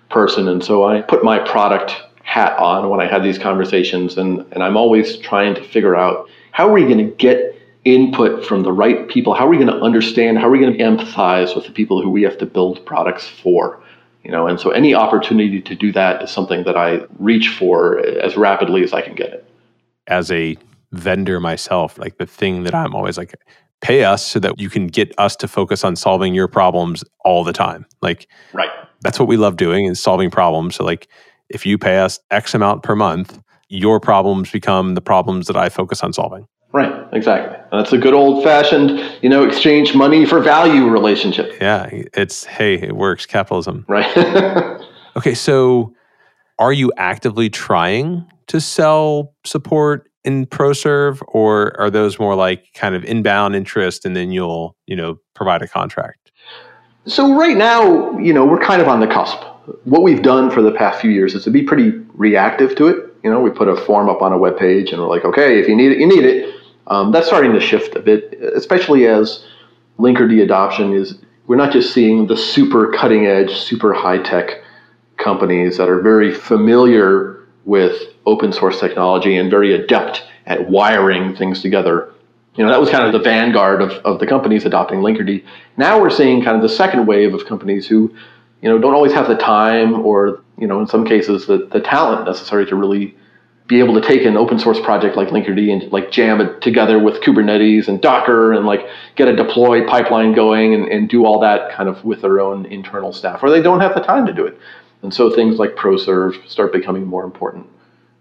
person. And so I put my product hat on when I have these conversations. And, and I'm always trying to figure out, how are we going to get input from the right people? How are we going to understand? How are we going to empathize with the people who we have to build products for? You know, and so any opportunity to do that is something that I reach for as rapidly as I can get it. As a vendor myself, like the thing that I'm always like, pay us so that you can get us to focus on solving your problems all the time. Like, right. That's what we love doing, is solving problems. So like, if you pay us X amount per month, your problems become the problems that I focus on solving. Right, exactly. And that's a good old-fashioned, you know, exchange money for value relationship. Yeah, it's, hey, it works, capitalism. Right. Okay, so are you actively trying to sell support in ProServe, or are those more like kind of inbound interest and then you'll, you know, provide a contract? So right now, you know, we're kind of on the cusp. What we've done for the past few years is to be pretty reactive to it. You know, we put a form up on a web page and we're like, okay, if you need it, you need it. Um, that's starting to shift a bit, especially as Linkerd adoption is, we're not just seeing the super cutting edge, super high tech companies that are very familiar with open source technology and very adept at wiring things together. You know, that was kind of the vanguard of, of the companies adopting Linkerd. Now we're seeing kind of the second wave of companies who, you know, don't always have the time or, you know, in some cases the, the talent necessary to really be able to take an open source project like Linkerd and like jam it together with Kubernetes and Docker and like get a deploy pipeline going and, and do all that kind of with their own internal staff, or they don't have the time to do it. And so things like ProServe start becoming more important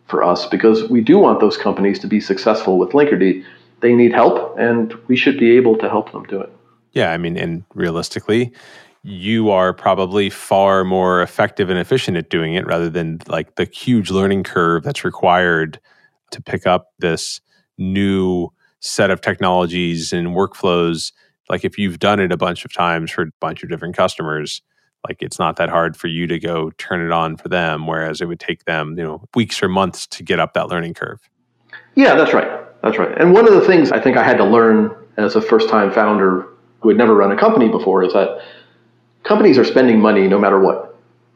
for us because we do want those companies to be successful with Linkerd. They need help and we should be able to help them do it. Yeah, I mean, and realistically, you are probably far more effective and efficient at doing it rather than like the huge learning curve that's required to pick up this new set of technologies and workflows, like if you've done it a bunch of times for a bunch of different customers, like it's not that hard for you to go turn it on for them, whereas it would take them, you know, weeks or months to get up that learning curve. Yeah, that's right. That's right. And one of the things I think I had to learn as a first-time founder who had never run a company before is that companies are spending money no matter what.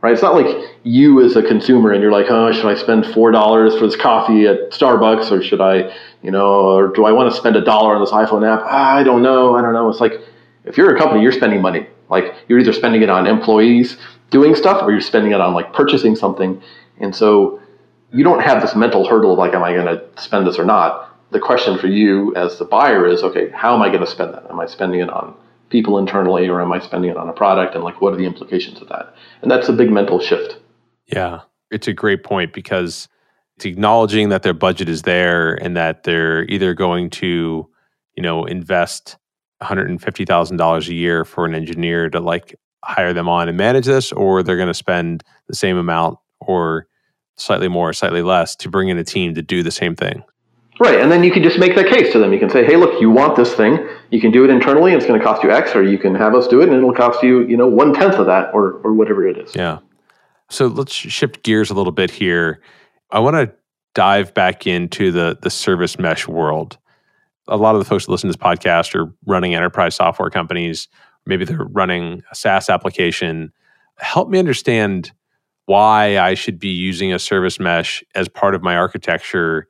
Right? It's not like you as a consumer and you're like, oh, should I spend four dollars for this coffee at Starbucks, or should I, you know, or do I want to spend a dollar on this iPhone app? Ah, I don't know. I don't know. It's like, if you're a company, you're spending money. Like, you're either spending it on employees doing stuff, or you're spending it on like purchasing something. And so you don't have this mental hurdle of like, am I going to spend this or not? The question for you as the buyer is, okay, how am I going to spend that? Am I spending it on people internally, or am I spending it on a product? And like, what are the implications of that? And that's a big mental shift. Yeah, it's a great point, because it's acknowledging that their budget is there and that they're either going to, you know, invest one hundred fifty thousand dollars a year for an engineer to like hire them on and manage this, or they're going to spend the same amount or slightly more, slightly less to bring in a team to do the same thing. Right. And then you can just make that case to them. You can say, hey, look, you want this thing. You can do it internally and it's going to cost you X, or you can have us do it and it'll cost you, you know, one tenth of that, or or whatever it is. Yeah. So let's shift gears a little bit here. I want to dive back into the the service mesh world. A lot of the folks that listen to this podcast are running enterprise software companies. Maybe they're running a SaaS application. Help me understand why I should be using a service mesh as part of my architecture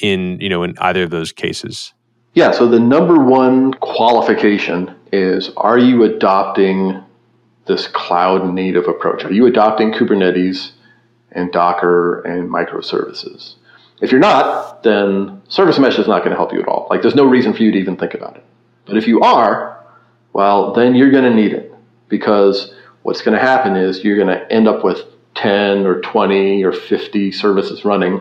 in, you know, in either of those cases. Yeah, so the number one qualification is, are you adopting this cloud native approach? Are you adopting Kubernetes and Docker and microservices? If you're not, then service mesh is not going to help you at all. Like, there's no reason for you to even think about it. But if you are, well, then you're going to need it, because what's going to happen is you're going to end up with ten or twenty or fifty services running,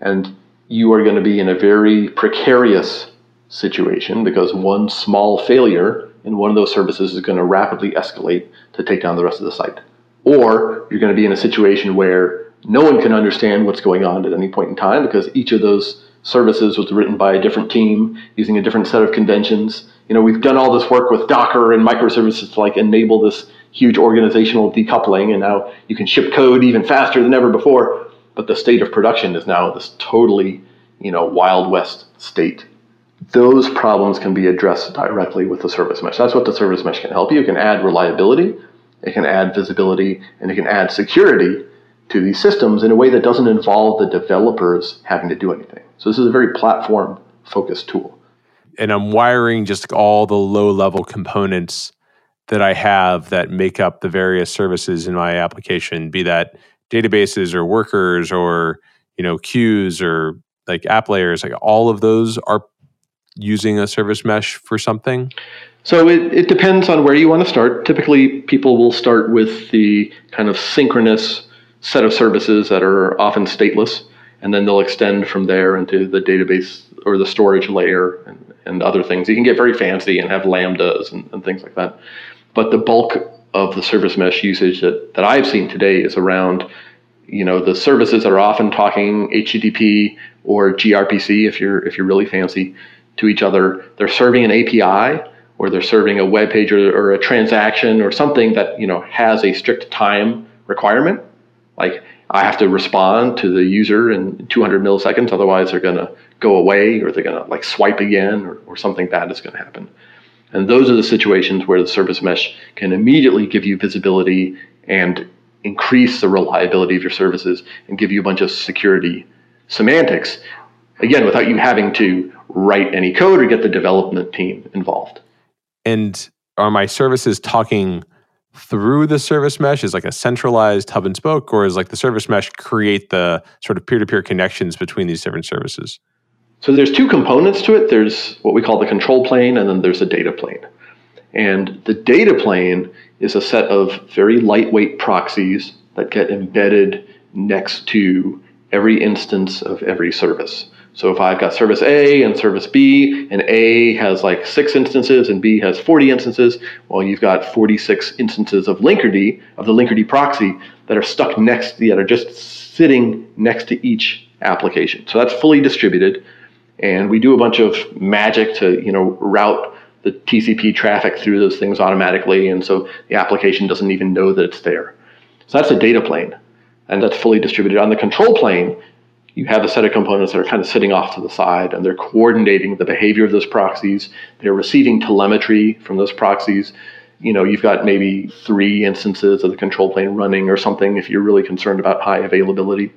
and you are going to be in a very precarious situation, because one small failure in one of those services is going to rapidly escalate to take down the rest of the site. Or you're going to be in a situation where no one can understand what's going on at any point in time, because each of those services was written by a different team using a different set of conventions. You know, we've done all this work with Docker and microservices to like enable this huge organizational decoupling, and now you can ship code even faster than ever before. But the state of production is now this totally, you know, Wild West state. Those problems can be addressed directly with the service mesh. That's what the service mesh can help you. It can add reliability, it can add visibility, and it can add security to these systems in a way that doesn't involve the developers having to do anything. So this is a very platform-focused tool. And I'm wiring just all the low-level components that I have that make up the various services in my application, be that databases or workers or, you know, queues or like app layers, like all of those are using a service mesh for something? So it, it depends on where you want to start. Typically, people will start with the kind of synchronous set of services that are often stateless, and then they'll extend from there into the database or the storage layer and, and other things. You can get very fancy and have lambdas and, and things like that. But the bulk of the service mesh usage that, that I've seen today is around, you know, the services that are often talking H T T P or G R P C, if you're if you're really fancy, to each other. They're serving an A P I, or they're serving a web page, or, or a transaction or something that, you know, has a strict time requirement. Like, I have to respond to the user in two hundred milliseconds, otherwise they're going to go away, or they're going to like swipe again, or, or something bad is going to happen. And those are the situations where the service mesh can immediately give you visibility and increase the reliability of your services and give you a bunch of security semantics, again, without you having to write any code or get the development team involved. And are my services talking through the service mesh? Is like a centralized hub and spoke, or is like the service mesh create the sort of peer-to-peer connections between these different services? So there's two components to it. There's what we call the control plane, and then there's a data plane. And the data plane is a set of very lightweight proxies that get embedded next to every instance of every service. So if I've got service A and service B, and A has like six instances and B has forty instances, well, you've got forty-six instances of Linkerd, of the Linkerd proxy, that are stuck next, that are just sitting next to each application. So that's fully distributed. And we do a bunch of magic to, you know, route the T C P traffic through those things automatically. And so the application doesn't even know that it's there. So that's the data plane, and that's fully distributed. On the control plane, you have a set of components that are kind of sitting off to the side, and they're coordinating the behavior of those proxies. They're receiving telemetry from those proxies. You know, you've got maybe three instances of the control plane running or something if you're really concerned about high availability.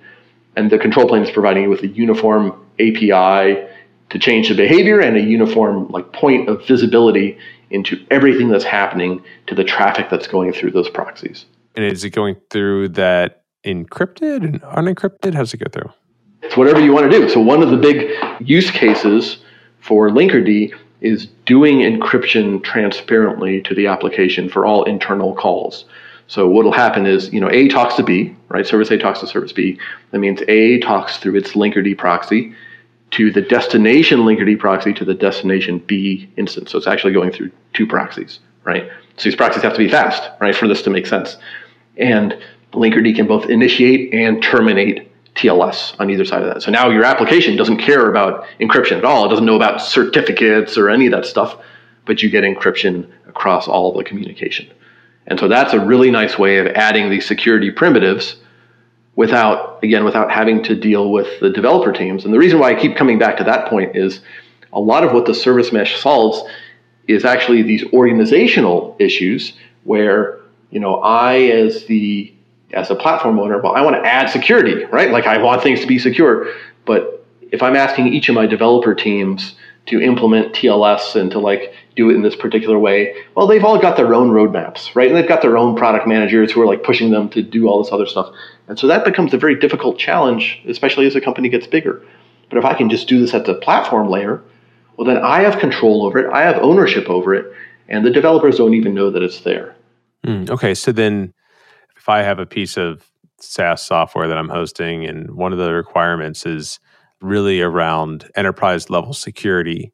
And the control plane is providing you with a uniform A P I to change the behavior and a uniform like point of visibility into everything that's happening to the traffic that's going through those proxies. And is it going through that encrypted and unencrypted? How does it go through? It's whatever you want to do. So one of the big use cases for Linkerd is doing encryption transparently to the application for all internal calls. So what'll happen is, you know, A talks to B, right? Service A talks to service B. That means A talks through its Linkerd proxy to the destination Linkerd proxy to the destination B instance. So it's actually going through two proxies, right? So these proxies have to be fast, right, for this to make sense. And Linkerd can both initiate and terminate T L S on either side of that. So now your application doesn't care about encryption at all. It doesn't know about certificates or any of that stuff, but you get encryption across all the communication. And so that's a really nice way of adding these security primitives without, again, without having to deal with the developer teams. And the reason why I keep coming back to that point is a lot of what the service mesh solves is actually these organizational issues where, you know, I as the as a platform owner, well, I want to add security, right? Like I want things to be secure. But if I'm asking each of my developer teams to implement T L S and to like do it in this particular way, well, they've all got their own roadmaps, right? And they've got their own product managers who are like pushing them to do all this other stuff. And so that becomes a very difficult challenge, especially as a company gets bigger. But if I can just do this at the platform layer, well, then I have control over it. I have ownership over it. And the developers don't even know that it's there. Mm, okay, so then if I have a piece of SaaS software that I'm hosting, and one of the requirements is really around enterprise level security,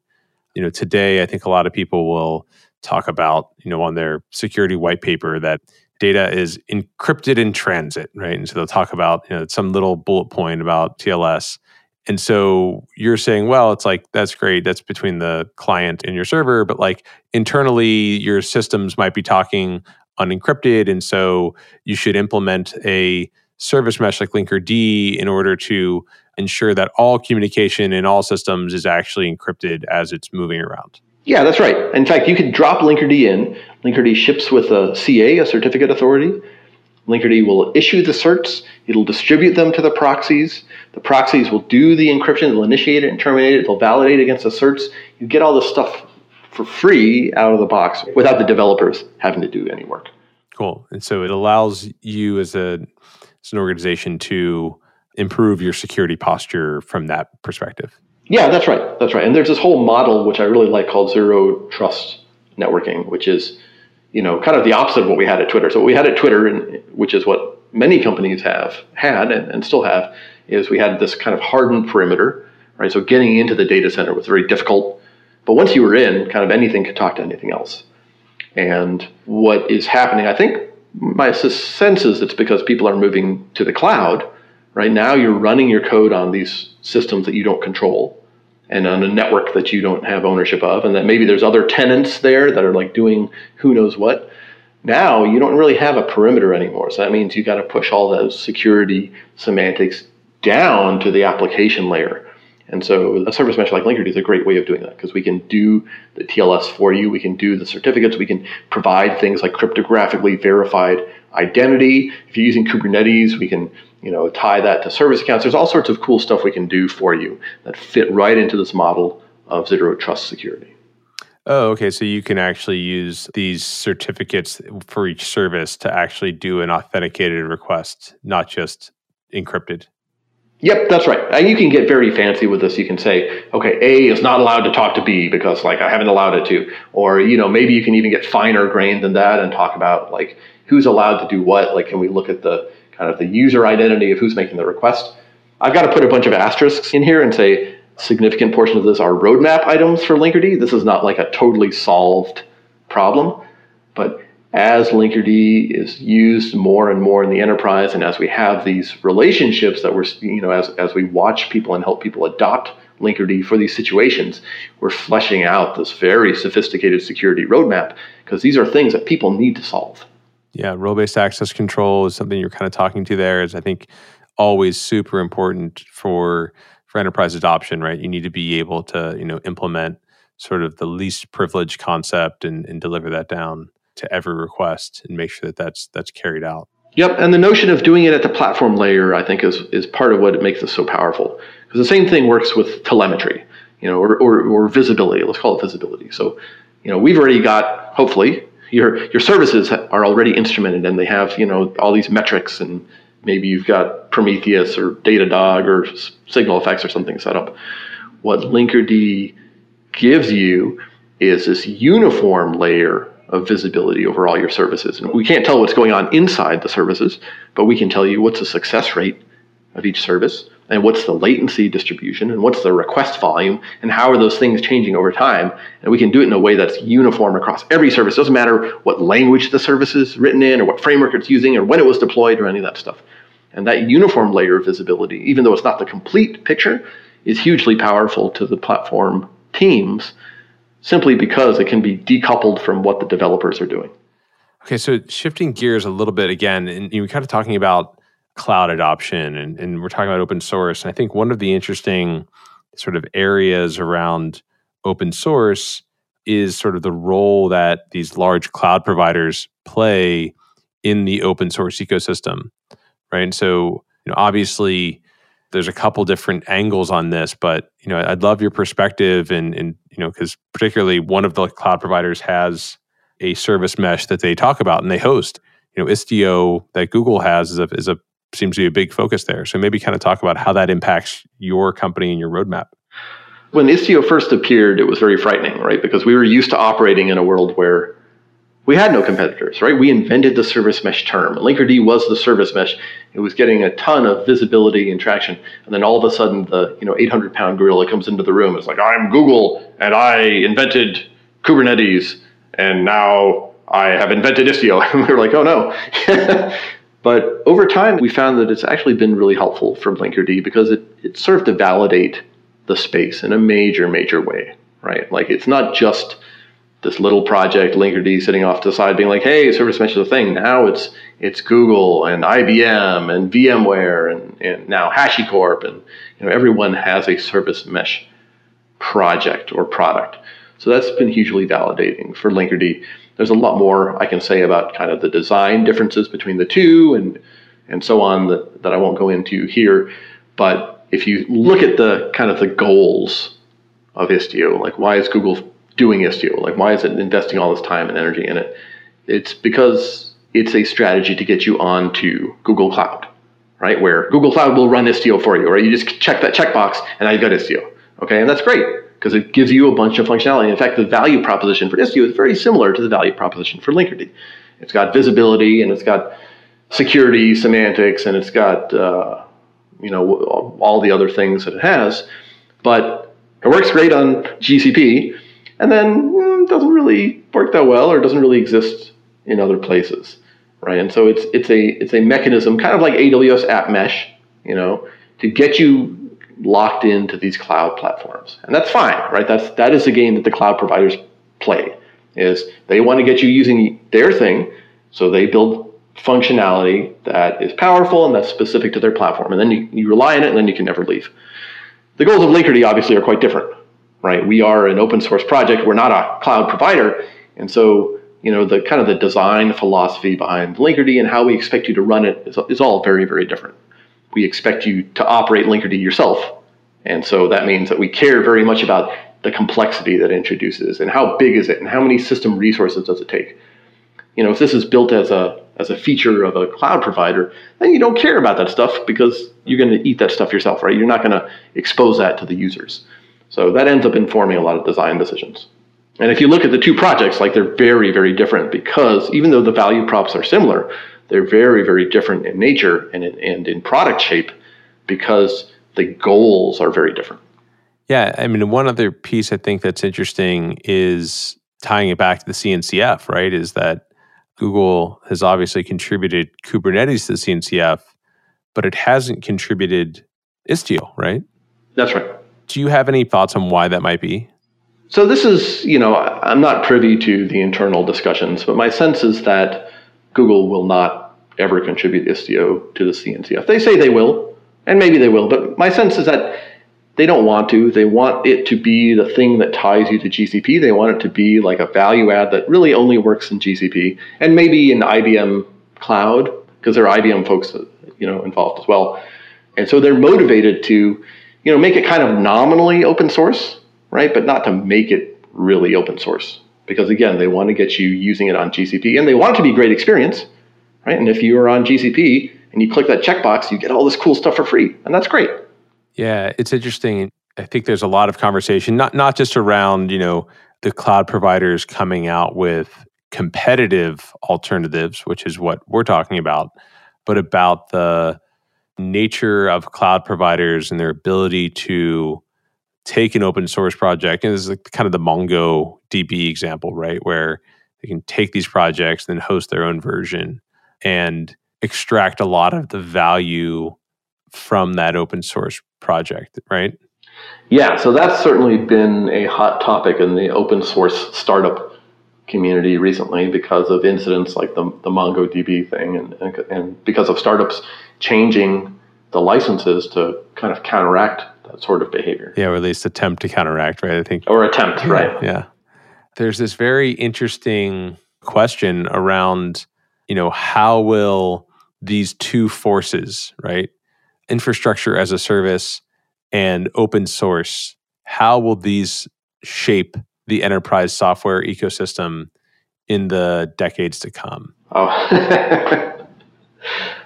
you know, today I think a lot of people will talk about, you know, on their security white paper that data is encrypted in transit, right? And so they'll talk about, you know, some little bullet point about T L S. And so you're saying, well, it's like, that's great. That's between the client and your server, but like internally your systems might be talking unencrypted, and so you should implement a service mesh like Linkerd in order to ensure that all communication in all systems is actually encrypted as it's moving around. Yeah, that's right. In fact, you could drop Linkerd in. Linkerd ships with a C A, a certificate authority. Linkerd will issue the certs. It'll distribute them to the proxies. The proxies will do the encryption. They'll initiate it and terminate it. They'll validate against the certs. You get all this stuff for free out of the box without the developers having to do any work. Cool. And so it allows you as a as an organization to improve your security posture from that perspective. Yeah, that's right. That's right. And there's this whole model, which I really like, called zero trust networking, which is, you know, kind of the opposite of what we had at Twitter. So what we had at Twitter, and which is what many companies have had and, and still have, is we had this kind of hardened perimeter, right? So getting into the data center was very difficult. But once you were in, kind of anything could talk to anything else. And what is happening, I think my sense is it's because people are moving to the cloud. Right now you're running your code on these systems that you don't control and on a network that you don't have ownership of, and that maybe there's other tenants there that are like doing who knows what. Now you don't really have a perimeter anymore. So that means you got to push all those security semantics down to the application layer. And so a service mesh like Linkerd is a great way of doing that, because we can do the T L S for you. We can do the certificates. We can provide things like cryptographically verified identity. If you're using Kubernetes, we can, you know, tie that to service accounts. There's all sorts of cool stuff we can do for you that fit right into this model of zero trust security. Oh, okay. So you can actually use these certificates for each service to actually do an authenticated request, not just encrypted. Yep, that's right. And you can get very fancy with this. You can say, okay, A is not allowed to talk to B because like I haven't allowed it to. Or, you know, maybe you can even get finer grained than that and talk about like who's allowed to do what. Like, can we look at the kind of the user identity of who's making the request? I've got to put a bunch of asterisks in here and say significant portion of this are roadmap items for Linkerd. This is not like a totally solved problem, but as Linkerd is used more and more in the enterprise, and as we have these relationships that we're, you know, as, as we watch people and help people adopt Linkerd for these situations. We're fleshing out this very sophisticated security roadmap because these are things that people need to solve. Yeah, role-based access control is something you're kind of talking to there. Is I think always super important for for enterprise adoption, right? You need to be able to you know implement sort of the least privilege concept and, and deliver that down to every request and make sure that that's that's carried out. Yep, and the notion of doing it at the platform layer, I think, is is part of what makes this so powerful. Because the same thing works with telemetry, you know, or, or or visibility. Let's call it visibility. So, you know, we've already got, hopefully, your your services are already instrumented, and they have you know all these metrics, and maybe you've got Prometheus or Datadog or SignalFx or something set up. What Linkerd gives you is this uniform layer of visibility over all your services. And we can't tell what's going on inside the services, but we can tell you what's the success rate of each service and what's the latency distribution and what's the request volume and how are those things changing over time. And we can do it in a way that's uniform across every service. It doesn't matter what language the service is written in or what framework it's using or when it was deployed or any of that stuff. And that uniform layer of visibility, even though it's not the complete picture, is hugely powerful to the platform teams simply because it can be decoupled from what the developers are doing. Okay, so shifting gears a little bit again, and you were kind of talking about cloud adoption, and, and we're talking about open source. And I think one of the interesting sort of areas around open source is sort of the role that these large cloud providers play in the open source ecosystem, right? And so you know, obviously, there's a couple different angles on this, but you know, I'd love your perspective, and and you know, because particularly one of the cloud providers has a service mesh that they talk about and they host. You know, Istio that Google has is a is a seems to be a big focus there. So maybe kind of talk about how that impacts your company and your roadmap. When Istio first appeared, it was very frightening, right? Because we were used to operating in a world where we had no competitors, right? We invented the service mesh term. Linkerd was the service mesh. It was getting a ton of visibility and traction. And then all of a sudden, the you know eight hundred pound gorilla comes into the room. It's like, I'm Google, and I invented Kubernetes, and now I have invented Istio. And we were like, oh, no. But over time, we found that it's actually been really helpful for Linkerd because it, it served to validate the space in a major, major way, right? Like, it's not just this little project, Linkerd, sitting off to the side being like, hey, service mesh is a thing. Now it's it's Google and I B M and VMware and, and now HashiCorp. And you know everyone has a service mesh project or product. So that's been hugely validating for Linkerd. There's a lot more I can say about kind of the design differences between the two and, and so on that, that I won't go into here. But if you look at the kind of the goals of Istio, like why is Google doing Istio? Like, why is it investing all this time and energy in it? It's because it's a strategy to get you onto Google Cloud, right? Where Google Cloud will run Istio for you, right? You just check that checkbox and now you've got Istio. Okay, and that's great because it gives you a bunch of functionality. In fact, the value proposition for Istio is very similar to the value proposition for Linkerd. It's got visibility and it's got security, semantics, and it's got, uh, you know, all the other things that it has. But it works great on G C P. And then doesn't really work that well, or doesn't really exist in other places, right? And so it's it's a it's a mechanism, kind of like A W S App Mesh, you know, to get you locked into these cloud platforms, and that's fine, right? That's that is the game that the cloud providers play. Is they want to get you using their thing, so they build functionality that is powerful and that's specific to their platform, and then you, you rely on it, and then you can never leave. The goals of Linkerd obviously are quite different. Right, we are an open source project. We're not a cloud provider, and so you know the kind of the design philosophy behind Linkerd and how we expect you to run it is, is all very, very different. We expect you to operate Linkerd yourself, and so that means that we care very much about the complexity that it introduces and how big is it and how many system resources does it take. You know, if this is built as a as a feature of a cloud provider, then you don't care about that stuff because you're going to eat that stuff yourself, right? You're not going to expose that to the users. So that ends up informing a lot of design decisions. And if you look at the two projects, like they're very, very different because even though the value props are similar, they're very, very different in nature and in, and in product shape because the goals are very different. Yeah, I mean, one other piece I think that's interesting is tying it back to the C N C F, right? Is that Google has obviously contributed Kubernetes to the C N C F, but it hasn't contributed Istio, right? That's right. Do you have any thoughts on why that might be? So this is, you know, I'm not privy to the internal discussions, but my sense is that Google will not ever contribute Istio to the C N C F. They say they will, and maybe they will, but my sense is that they don't want to. They want it to be the thing that ties you to G C P. They want it to be like a value add that really only works in G C P and maybe in I B M Cloud, because there are I B M folks, you know, involved as well. And so they're motivated to, you know, make it kind of nominally open source, right? But not to make it really open source, because again, they want to get you using it on G C P, and they want it to be a great experience, right? And if you are on G C P and you click that checkbox, you get all this cool stuff for free, and that's great. Yeah, it's interesting. I think there's a lot of conversation, not not just around, you know, the cloud providers coming out with competitive alternatives, which is what we're talking about, but about the nature of cloud providers and their ability to take an open source project. And this is like kind of the MongoDB example, right? Where they can take these projects and then host their own version and extract a lot of the value from that open source project, right? Yeah, so that's certainly been a hot topic in the open source startup community recently because of incidents like the, the MongoDB thing and, and, and because of startups changing the licenses to kind of counteract that sort of behavior. Yeah, or at least attempt to counteract, right? I think. Or attempt, right. Yeah. There's this very interesting question around, you know, how will these two forces, right? Infrastructure as a service and open source, how will these shape the enterprise software ecosystem in the decades to come? Oh,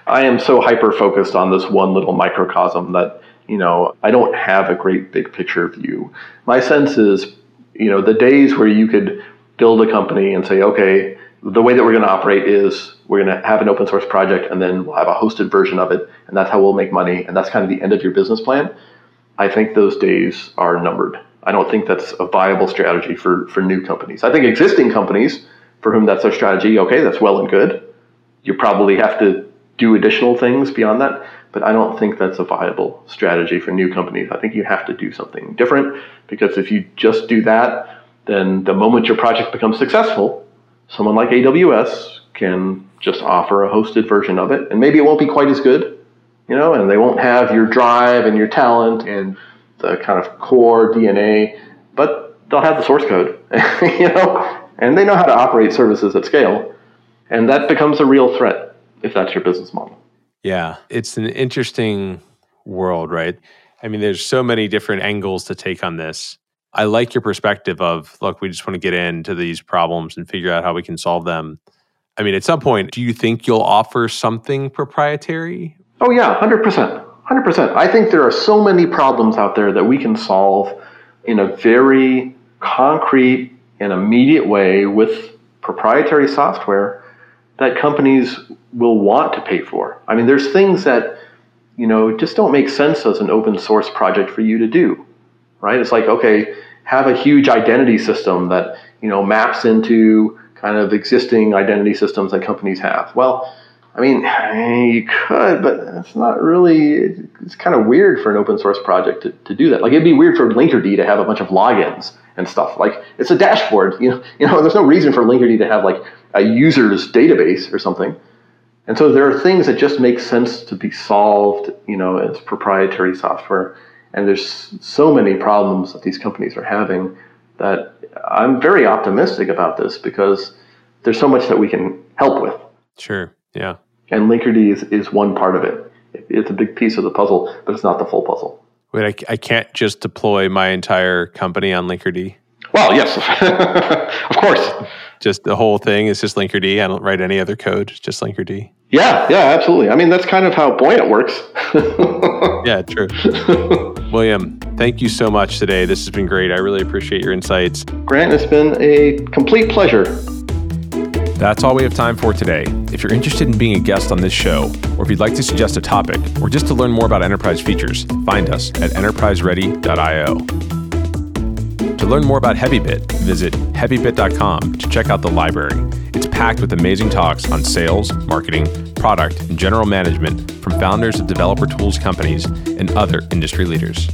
I am so hyper-focused on this one little microcosm that, you know, I don't have a great big picture view. My sense is, you know, the days where you could build a company and say, okay, the way that we're going to operate is we're going to have an open source project and then we'll have a hosted version of it, and that's how we'll make money, and that's kind of the end of your business plan. I think those days are numbered. I don't think that's a viable strategy for, for new companies. I think existing companies for whom that's their strategy, okay, that's well and good. You probably have to do additional things beyond that, but I don't think that's a viable strategy for new companies. I think you have to do something different, because if you just do that, then the moment your project becomes successful, someone like A W S can just offer a hosted version of it, and maybe it won't be quite as good, you know, and they won't have your drive and your talent and the kind of core D N A, but they'll have the source code, you know, and they know how to operate services at scale, and that becomes a real threat if that's your business model. Yeah, it's an interesting world, right? I mean, there's so many different angles to take on this. I like your perspective of, look, we just want to get into these problems and figure out how we can solve them. I mean, at some point, do you think you'll offer something proprietary? Oh yeah, one hundred percent. one hundred percent. I think there are so many problems out there that we can solve in a very concrete and immediate way with proprietary software that companies will want to pay for. I mean, there's things that, you know, just don't make sense as an open source project for you to do. Right? It's like, okay, have a huge identity system that, you know, maps into kind of existing identity systems that companies have. Well, I mean, you could, but it's not really, it's kind of weird for an open source project to, to do that. Like, it'd be weird for Linkerd to have a bunch of logins and stuff. Like, it's a dashboard, you know, you know, there's no reason for Linkerd to have like a user's database or something. And so there are things that just make sense to be solved, you know, as proprietary software. And there's so many problems that these companies are having that I'm very optimistic about this, because there's so much that we can help with. Sure, yeah. And Linkerd is, is one part of it. It's a big piece of the puzzle, but it's not the full puzzle. Wait, I, I can't just deploy my entire company on Linkerd? Well, yes, of course. Just the whole thing is just Linkerd. I don't write any other code, it's just Linkerd. Yeah, yeah, absolutely. I mean, that's kind of how Buoyant works. Yeah, true. William, thank you so much today. This has been great. I really appreciate your insights. Grant, it's been a complete pleasure. That's all we have time for today. If you're interested in being a guest on this show, or if you'd like to suggest a topic, or just to learn more about enterprise features, find us at enterprise ready dot io. To learn more about HeavyBit, visit heavy bit dot com to check out the library. It's packed with amazing talks on sales, marketing, product, and general management from founders of developer tools companies and other industry leaders.